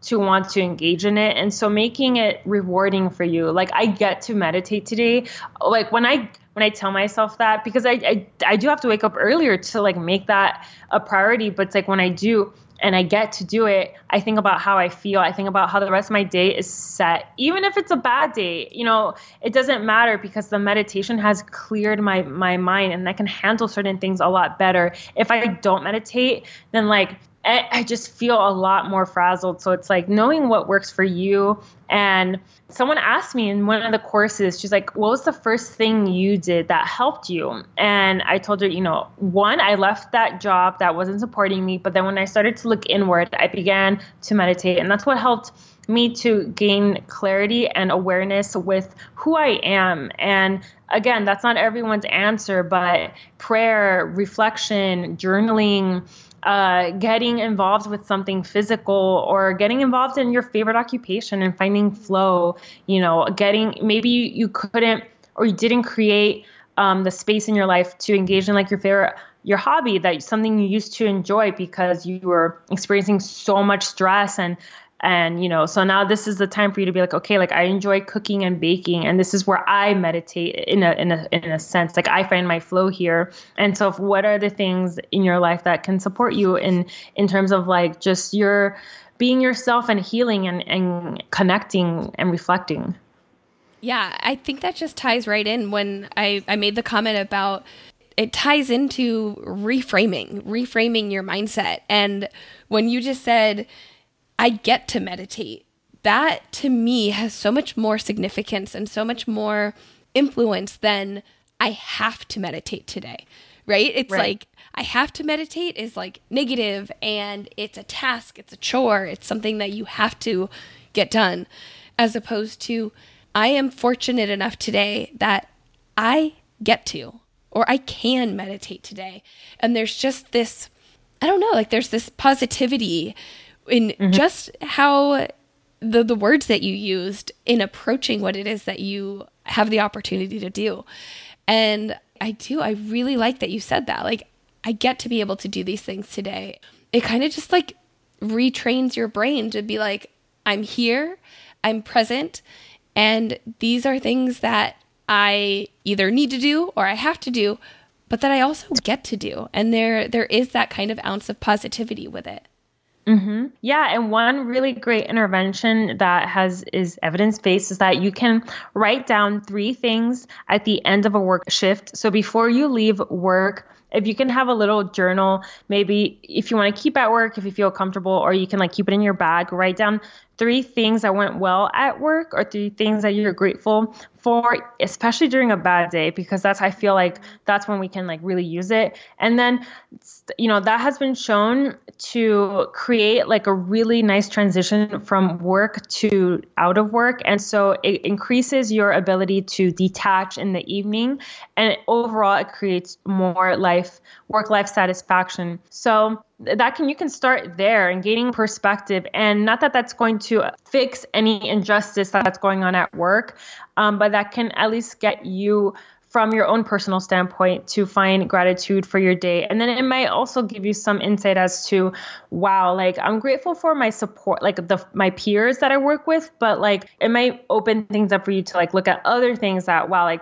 to want to engage in it. And so making it rewarding for you, like I get to meditate today. Like when I tell myself that, because I do have to wake up earlier to like make that a priority. But it's like when I do and I get to do it, I think about how I feel. I think about how the rest of my day is set. Even if it's a bad day, you know, it doesn't matter because the meditation has cleared my mind and I can handle certain things a lot better. If I don't meditate, then like, I just feel a lot more frazzled. So it's like knowing what works for you. And someone asked me in one of the courses, she's like, what was the first thing you did that helped you? And I told her, you know, one, I left that job that wasn't supporting me. But then when I started to look inward, I began to meditate. And that's what helped me to gain clarity and awareness with who I am. And again, that's not everyone's answer, but prayer, reflection, journaling, getting involved with something physical or getting involved in your favorite occupation and finding flow, you know, maybe you couldn't or you didn't create the space in your life to engage in like your hobby, that something you used to enjoy because you were experiencing so much stress and, you know, so now this is the time for you to be like, okay, like I enjoy cooking and baking and this is where I meditate in a sense, like I find my flow here. And so what are the things in your life that can support you in terms of like just your being yourself and healing and connecting and reflecting? Yeah, I think that just ties right in when I made the comment about it ties into reframing your mindset. And when you just said, I get to meditate, that to me has so much more significance and so much more influence than I have to meditate today, right? It's right. Like I have to meditate is like negative and it's a task, it's a chore, it's something that you have to get done, as opposed to I am fortunate enough today that I get to, or I can meditate today. And there's just this, I don't know, like there's this positivity in just how the words that you used in approaching what it is that you have the opportunity to do. And I really like that you said that. Like, I get to be able to do these things today. It kind of just like retrains your brain to be like, I'm here, I'm present, and these are things that I either need to do or I have to do, but that I also get to do. And there is that kind of ounce of positivity with it. Mm-hmm. Yeah. And one really great intervention that is evidence-based is that you can write down 3 things at the end of a work shift. So before you leave work, if you can have a little journal, maybe if you want to keep at work, if you feel comfortable, or you can like keep it in your bag, write down 3 things that went well at work or 3 things that you're grateful for, especially during a bad day, because that's, I feel like that's when we can like really use it. And then, you know, that has been shown to create like a really nice transition from work to out of work. And so it increases your ability to detach in the evening. And overall, it creates more work-life satisfaction. So you can start there and gaining perspective, and not that that's going to fix any injustice that's going on at work, but that can at least get you from your own personal standpoint to find gratitude for your day. And then it might also give you some insight as to, wow, like I'm grateful for my support, like my peers that I work with, but like it might open things up for you to like look at other things that, wow, like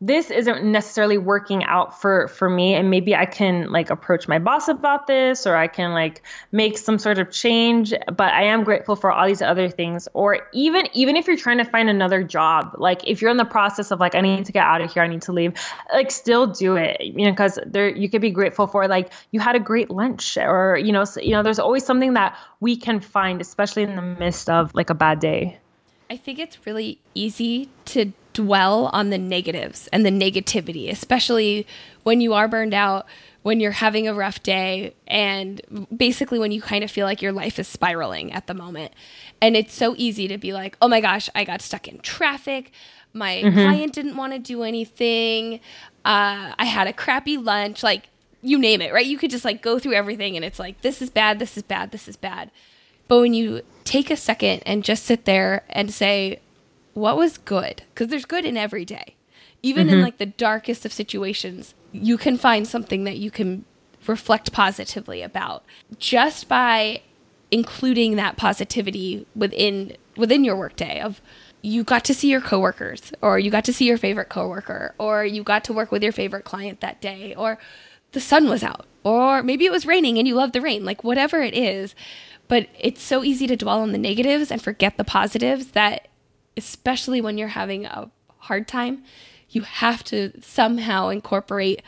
this isn't necessarily working out for me. And maybe I can like approach my boss about this, or I can like make some sort of change, but I am grateful for all these other things. Or even if you're trying to find another job, like if you're in the process of like, I need to get out of here, I need to leave, like still do it, you know, because you could be grateful for like, you had a great lunch, or, you know, so, you know, there's always something that we can find, especially in the midst of like a bad day. I think it's really easy to dwell on the negatives and the negativity, especially when you are burned out, when you're having a rough day, and basically when you kind of feel like your life is spiraling at the moment. And it's so easy to be like, oh my gosh, I got stuck in traffic. My client didn't want to do anything. I had a crappy lunch, like you name it, right? You could just like go through everything and it's like, this is bad, this is bad, this is bad. But when you take a second and just sit there and say, what was good? Because there's good in every day. Even in like the darkest of situations, you can find something that you can reflect positively about just by including that positivity within your workday of you got to see your coworkers, or you got to see your favorite coworker, or you got to work with your favorite client that day, or the sun was out, or maybe it was raining and you love the rain, like whatever it is. But it's so easy to dwell on the negatives and forget the positives, that especially when you're having a hard time, you have to somehow incorporate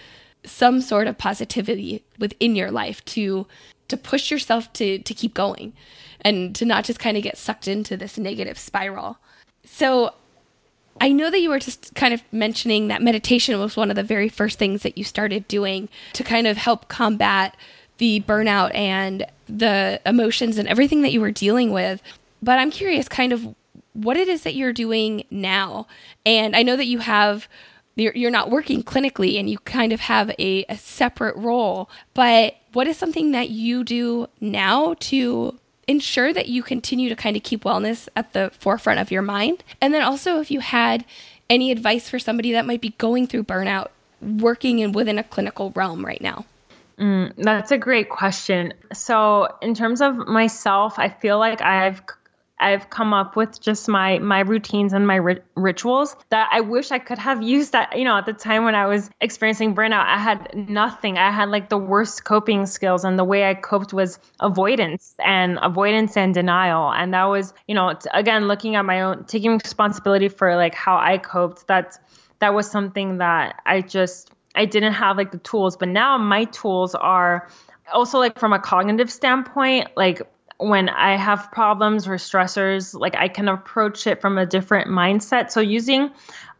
some sort of positivity within your life to push yourself to keep going and to not just kind of get sucked into this negative spiral. So I know that you were just kind of mentioning that meditation was one of the very first things that you started doing to kind of help combat the burnout and the emotions and everything that you were dealing with. But I'm curious kind of what it is that you're doing now. And I know that you're not working clinically and you kind of have a separate role, but what is something that you do now to ensure that you continue to kind of keep wellness at the forefront of your mind? And then also if you had any advice for somebody that might be going through burnout, working within a clinical realm right now? That's a great question. So in terms of myself, I feel like I've come up with just my routines and my rituals that I wish I could have used that, you know, at the time when I was experiencing burnout, I had nothing. I had like the worst coping skills, and the way I coped was avoidance and denial. And that was, you know, again, looking at my own, taking responsibility for like how I coped. That was something that I didn't have like the tools, but now my tools are also like from a cognitive standpoint, like when I have problems or stressors, like I can approach it from a different mindset. So using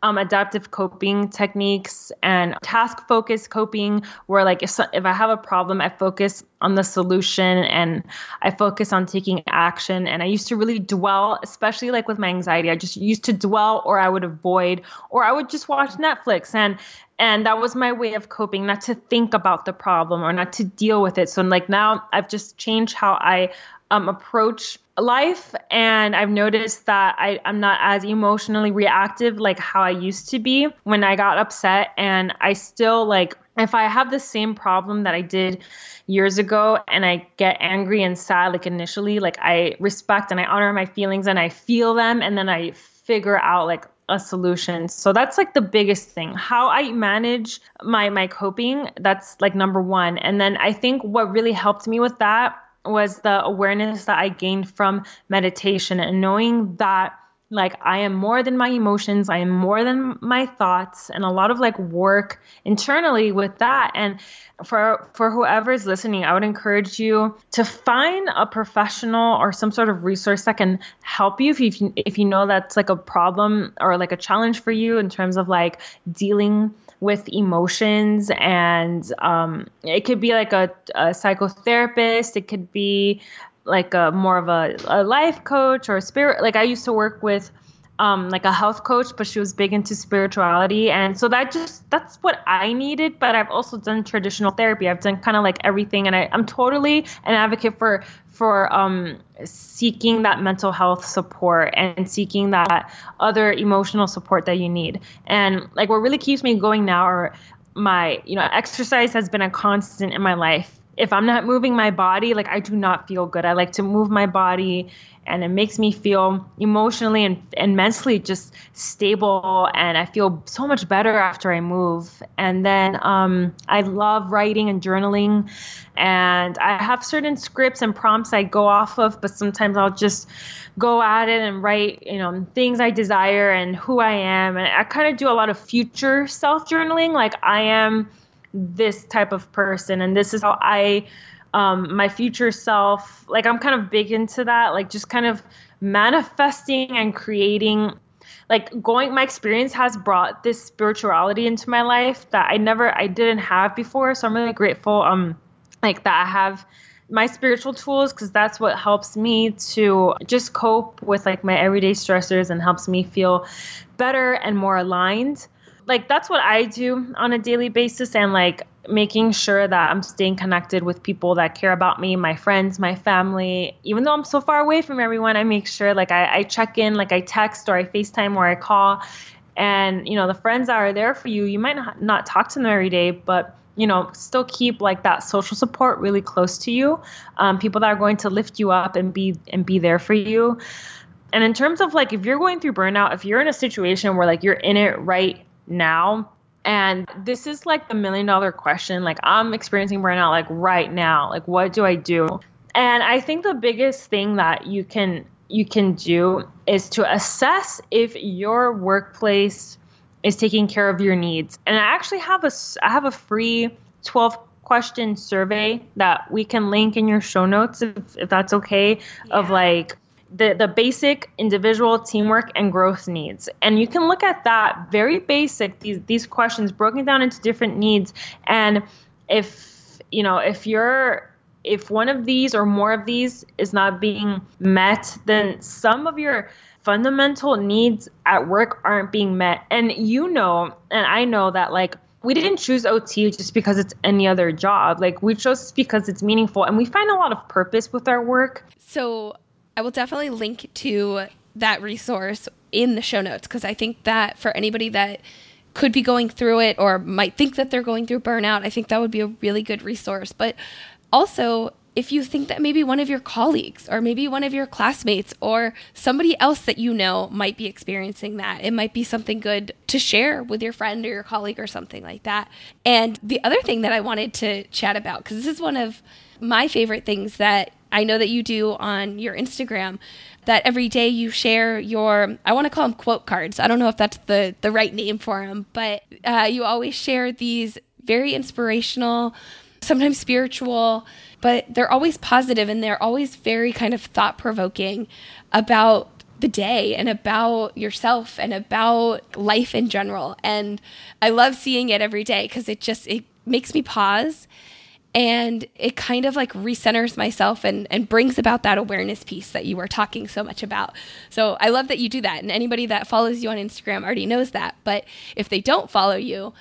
adaptive coping techniques and task-focused coping, where like if I have a problem, I focus on the solution and I focus on taking action. And I used to really dwell, especially like with my anxiety, I just used to dwell, or I would avoid, or I would just watch Netflix. And that was my way of coping, not to think about the problem or not to deal with it. So like now I've just changed how I approach life. And I've noticed that I'm not as emotionally reactive like how I used to be when I got upset. And I still like, if I have the same problem that I did years ago and I get angry and sad, like initially, like I respect and I honor my feelings and I feel them. And then I figure out like a solution. So that's like the biggest thing, how I manage my coping. That's like number one. And then I think what really helped me with that was the awareness that I gained from meditation, and knowing that Like, I am more than my emotions. I am more than my thoughts, and a lot of like work internally with that. And for whoever's listening, I would encourage you to find a professional or some sort of resource that can help you if you know that's like a problem or like a challenge for you in terms of like dealing with emotions. And it could be like a psychotherapist. It could be like a more of a life coach or a spirit. Like I used to work with like a health coach, but she was big into spirituality. And so that's what I needed. But I've also done traditional therapy. I've done kind of like everything. And I'm totally an advocate for seeking that mental health support and seeking that other emotional support that you need. And like what really keeps me going now are exercise has been a constant in my life. If I'm not moving my body, like I do not feel good. I like to move my body, and it makes me feel emotionally and mentally just stable. And I feel so much better after I move. And then I love writing and journaling. And I have certain scripts and prompts I go off of, but sometimes I'll just go at it and write, things I desire and who I am. And I kind of do a lot of future self journaling. Like I am this type of person, and this is how I, my future self, like I'm kind of big into that, like just kind of manifesting and creating, like my experience has brought this spirituality into my life that I didn't have before. So I'm really grateful, like that I have my spiritual tools, because that's what helps me to just cope with like my everyday stressors and helps me feel better and more aligned. Like that's what I do on a daily basis, and like making sure that I'm staying connected with people that care about me, my friends, my family. Even though I'm so far away from everyone, I make sure like I check in, like I text or I FaceTime or I call. And, the friends that are there for you, you might not talk to them every day, but, still keep like that social support really close to you. People that are going to lift you up and be there for you. And in terms of like, if you're going through burnout, if you're in a situation where like you're in it right now, and this is like the $1 million question, like I'm experiencing burnout like right now, like what do I do? And I think the biggest thing that you can do is to assess if your workplace is taking care of your needs. And I actually have a free 12-question survey that we can link in your show notes if that's okay. Yeah. Of like the basic individual teamwork and growth needs. And you can look at that very basic, these questions broken down into different needs. And if one of these or more of these is not being met, then some of your fundamental needs at work aren't being met. And and I know that like, we didn't choose OT just because it's any other job. Like we chose because it's meaningful and we find a lot of purpose with our work. So I will definitely link to that resource in the show notes, because I think that for anybody that could be going through it or might think that they're going through burnout, I think that would be a really good resource. But also, if you think that maybe one of your colleagues or maybe one of your classmates or somebody else that you know might be experiencing that, it might be something good to share with your friend or your colleague or something like that. And the other thing that I wanted to chat about, because this is one of my favorite things that I know that you do on your Instagram, that every day you share your, I want to call them quote cards. I don't know if that's the right name for them, but you always share these very inspirational, sometimes spiritual, but they're always positive and they're always very kind of thought-provoking about the day and about yourself and about life in general. And I love seeing it every day because it makes me pause. And it kind of like recenters myself and brings about that awareness piece that you were talking so much about. So I love that you do that. And anybody that follows you on Instagram already knows that. But if they don't follow you,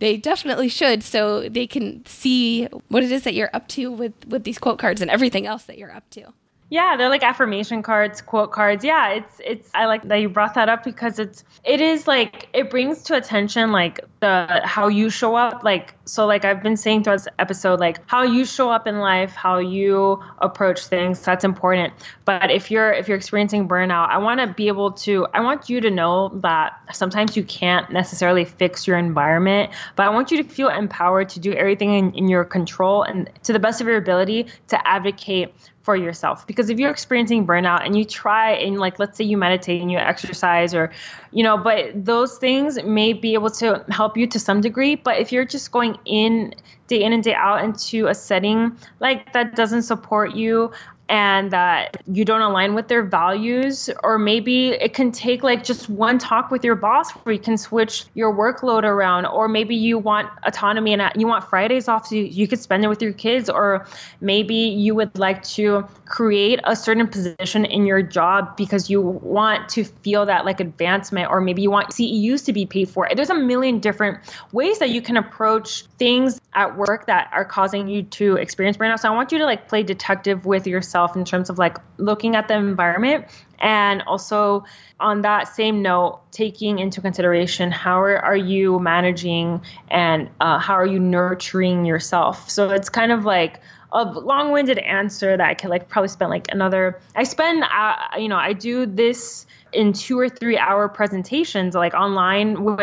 they definitely should, so they can see what it is that you're up to with these quote cards and everything else that you're up to. Yeah, they're like affirmation cards, quote cards. Yeah, it's. I like that you brought that up because it is like it brings to attention like the how you show up. Like so, like I've been saying throughout this episode, like how you show up in life, how you approach things. That's important. But if you're experiencing burnout, I want you to know that sometimes you can't necessarily fix your environment, but I want you to feel empowered to do everything in your control and to the best of your ability to advocate for yourself. Because if you're experiencing burnout and you try and, like, let's say you meditate and you exercise or, you know, but those things may be able to help you to some degree. But if you're just going in and day out into a setting like that doesn't support you and that you don't align with their values, or maybe it can take like just one talk with your boss where you can switch your workload around, or maybe you want autonomy and you want Fridays off so you could spend it with your kids, or maybe you would like to create a certain position in your job because you want to feel that like advancement, or maybe you want CEUs to be paid for. There's a million different ways that you can approach things at work that are causing you to experience burnout. So I want you to like play detective with yourself in terms of like looking at the environment, and also on that same note, taking into consideration how are you managing and how are you nurturing yourself. So it's kind of like a long-winded answer that I could like probably spend like another. I spend, I do this in 2 or 3 hour presentations like online with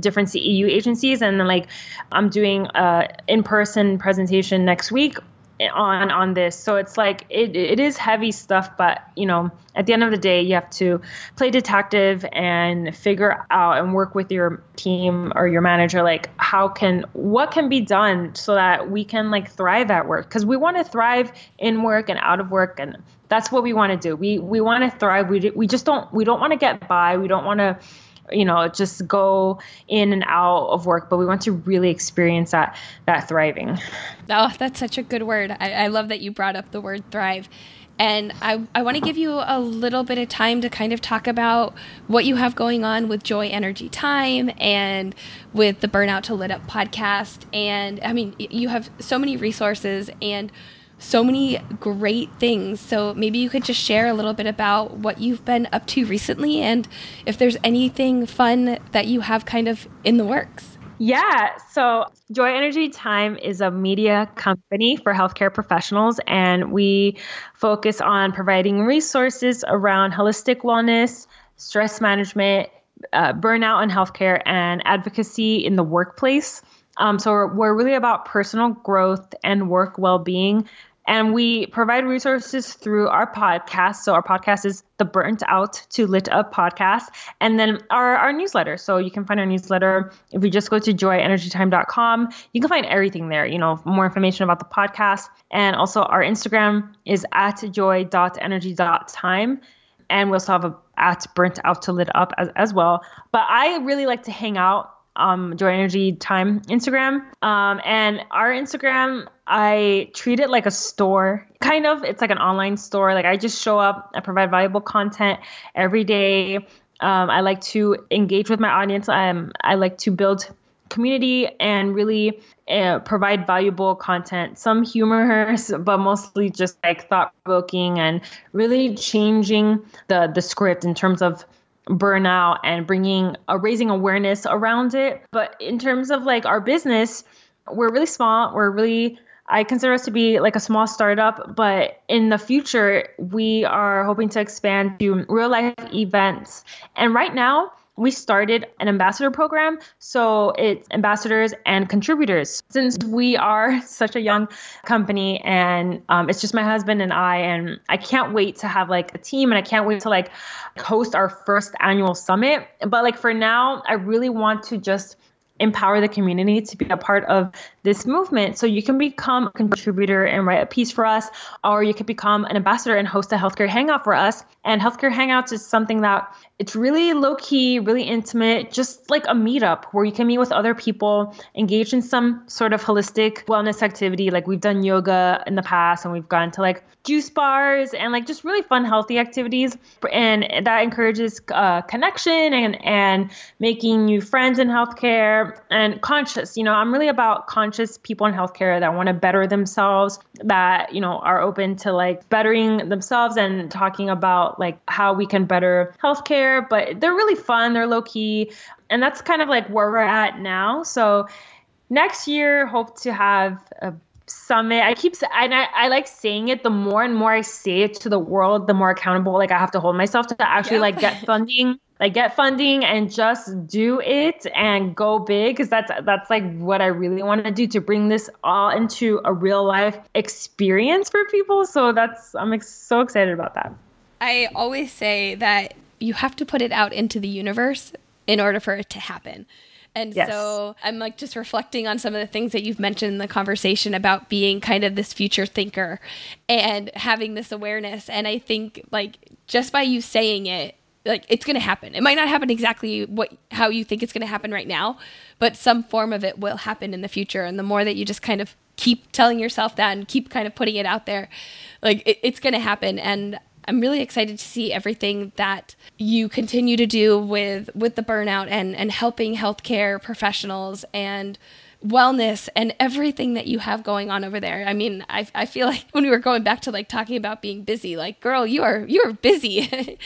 different CEU agencies, and then like I'm doing a in-person presentation next week on this. So it's like it is heavy stuff, but you know, at the end of the day, you have to play detective and figure out and work with your team or your manager like what can be done so that we can like thrive at work, because we want to thrive in work and out of work, and that's what we want to do. We want to thrive. We don't want to get by. We don't want to, you know, just go in and out of work, but we want to really experience that thriving. Oh, that's such a good word. I love that you brought up the word thrive. And I want to give you a little bit of time to kind of talk about what you have going on with Joy Energy Time and with the Burnout to Lit Up podcast. And I mean, you have so many resources and so many great things. So maybe you could just share a little bit about what you've been up to recently and if there's anything fun that you have kind of in the works. Yeah. So Joy Energy Time is a media company for healthcare professionals, and we focus on providing resources around holistic wellness, stress management, burnout in healthcare, and advocacy in the workplace. So we're really about personal growth and work well-being. And we provide resources through our podcast. So our podcast is the Burnout to Lit Up podcast, and then our newsletter. So you can find our newsletter if you just go to joyenergytime.com. You can find everything there, you know, more information about the podcast. And also our Instagram is @joy.energy.time. And we also have a @Burnout to Lit Up as well. But I really like to hang out Joy Energy Time Instagram. And our Instagram, I treat it like a store, kind of. It's like an online store. Like I just show up, I provide valuable content every day. I like to engage with my audience. I like to build community and really provide valuable content, some humorous, but mostly just like thought-provoking and really changing the script in terms of burnout and raising awareness around it. But in terms of like our business, we're really small. I consider us to be like a small startup, but in the future, we are hoping to expand to real life events. And right now, we started an ambassador program. So it's ambassadors and contributors. Since we are such a young company and it's just my husband and I can't wait to have like a team, and I can't wait to like host our first annual summit. But like for now, I really want to just empower the community to be a part of this movement. So you can become a contributor and write a piece for us, or you could become an ambassador and host a healthcare hangout for us. And healthcare hangouts is something that it's really low key, really intimate, just like a meetup where you can meet with other people, engage in some sort of holistic wellness activity. Like we've done yoga in the past, and we've gone to like juice bars and like just really fun, healthy activities. And that encourages connection and making new friends in healthcare. And conscious, you know, I'm really about conscious people in healthcare that want to better themselves, that, you know, are open to like bettering themselves and talking about like how we can better healthcare. But they're really fun. They're low key. And that's kind of like where we're at now. So next year, hope to have a summit. I like saying it. The more and more I say it to the world, the more accountable like I have to hold myself to actually like get funding. like get funding and just do it and go big. Cause that's like what I really want to do, to bring this all into a real life experience for people. So I'm so excited about that. I always say that you have to put it out into the universe in order for it to happen. And yes. So I'm like just reflecting on some of the things that you've mentioned in the conversation about being kind of this future thinker and having this awareness. And I think like just by you saying it, like it's going to happen. It might not happen exactly how you think it's going to happen right now, but some form of it will happen in the future. And the more that you just kind of keep telling yourself that and keep kind of putting it out there, like it's going to happen. And I'm really excited to see everything that you continue to do with the burnout and helping healthcare professionals and wellness and everything that you have going on over there. I mean, I feel like when we were going back to like talking about being busy, like, girl, you are busy,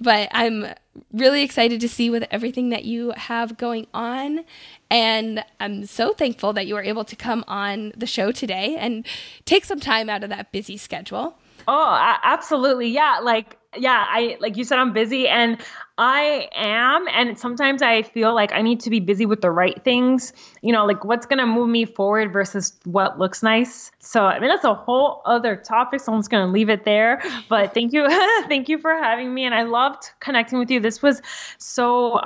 but I'm really excited to see with everything that you have going on. And I'm so thankful that you were able to come on the show today and take some time out of that busy schedule. Oh, absolutely. Yeah. I, like you said, I'm busy and I am. And sometimes I feel like I need to be busy with the right things, you know, like what's going to move me forward versus what looks nice. So, I mean, that's a whole other topic. So I'm just going to leave it there, but thank you. Thank you for having me. And I loved connecting with you. This was so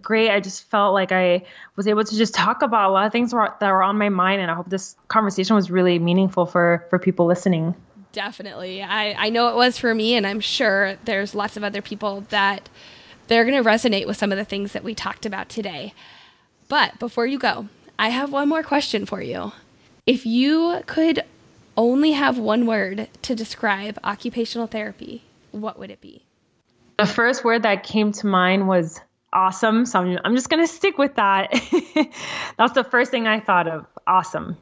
great. I just felt like I was able to just talk about a lot of things that were on my mind. And I hope this conversation was really meaningful for people listening. Definitely. I know it was for me, and I'm sure there's lots of other people that they're going to resonate with some of the things that we talked about today. But before you go, I have one more question for you. If you could only have one word to describe occupational therapy, what would it be? The first word that came to mind was awesome. So I'm just going to stick with that. That's the first thing I thought of. Awesome.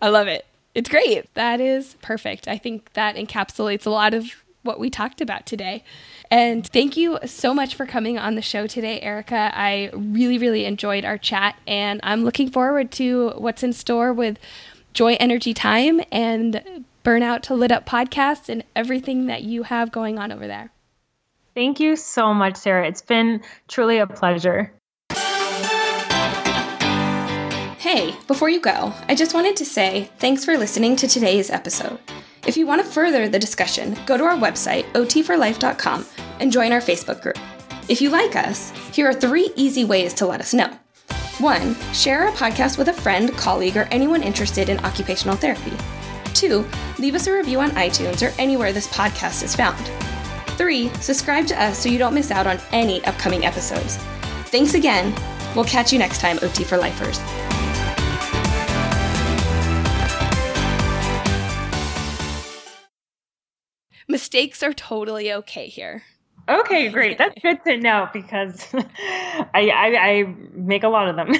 I love it. It's great. That is perfect. I think that encapsulates a lot of what we talked about today. And thank you so much for coming on the show today, Erica. I really, really enjoyed our chat, and I'm looking forward to what's in store with Joy Energy Time and Burnout to Lit Up podcast and everything that you have going on over there. Thank you so much, Sarah. It's been truly a pleasure. Hey, before you go, I just wanted to say thanks for listening to today's episode. If you want to further the discussion, go to our website, otforlife.com, and join our Facebook group. If you like us, here are 3 easy ways to let us know. 1, share our podcast with a friend, colleague, or anyone interested in occupational therapy. 2, leave us a review on iTunes or anywhere this podcast is found. 3, subscribe to us so you don't miss out on any upcoming episodes. Thanks again. We'll catch you next time, OT for Lifers. Mistakes are totally okay here. Okay, great. That's good to know because I make a lot of them.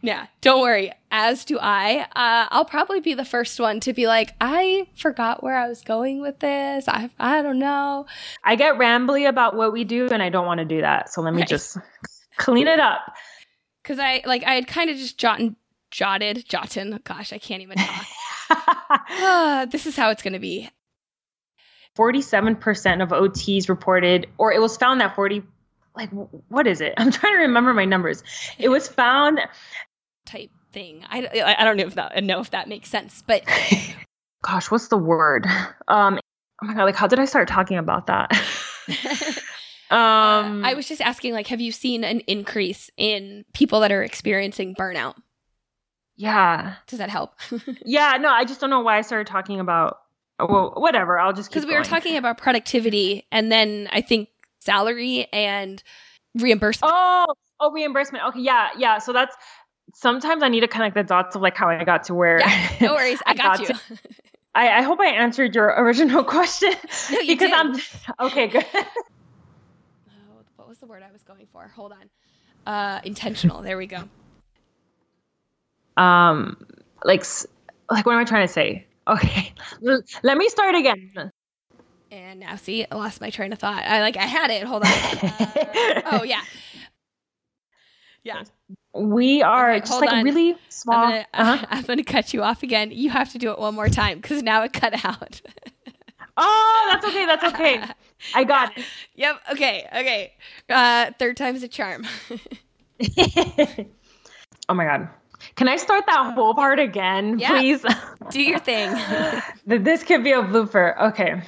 Yeah, don't worry. As do I. I'll probably be the first one to be like, I forgot where I was going with this. I don't know. I get rambly about what we do and I don't want to do that. So let me just clean it up. Because I had kind of just jotted. Gosh, I can't even talk. This is how it's going to be. 47% of OTs reported, or it was found that what is it? I'm trying to remember my numbers. It was found type thing. I don't know if that makes sense, but gosh, what's the word? Oh my God, like how did I start talking about that? I was just asking, like, have you seen an increase in people that are experiencing burnout? Yeah. Does that help? Yeah, no, I just don't know why I started talking about. Well, whatever. I'll just keep going. Because we were talking about productivity and then I think salary and reimbursement. Oh, reimbursement. Okay. Yeah. So that's sometimes I need to connect the dots of like how I got to where. Yeah, no worries. I got you. I hope I answered your original question. No, you because did. I'm okay. Good. What was the word I was going for? Hold on. Intentional. There we go. Like what am I trying to say? Okay, let me start again. And now, see, I lost my train of thought. I had it. Hold on. Yeah. We are just like on. Really small. I'm going to cut you off again. You have to do it one more time because now it cut out. Oh, that's okay. I got it. Yep. Okay. Third time's a charm. Oh my God. Can I start that whole part again, please? Do your thing. This could be a blooper. Okay.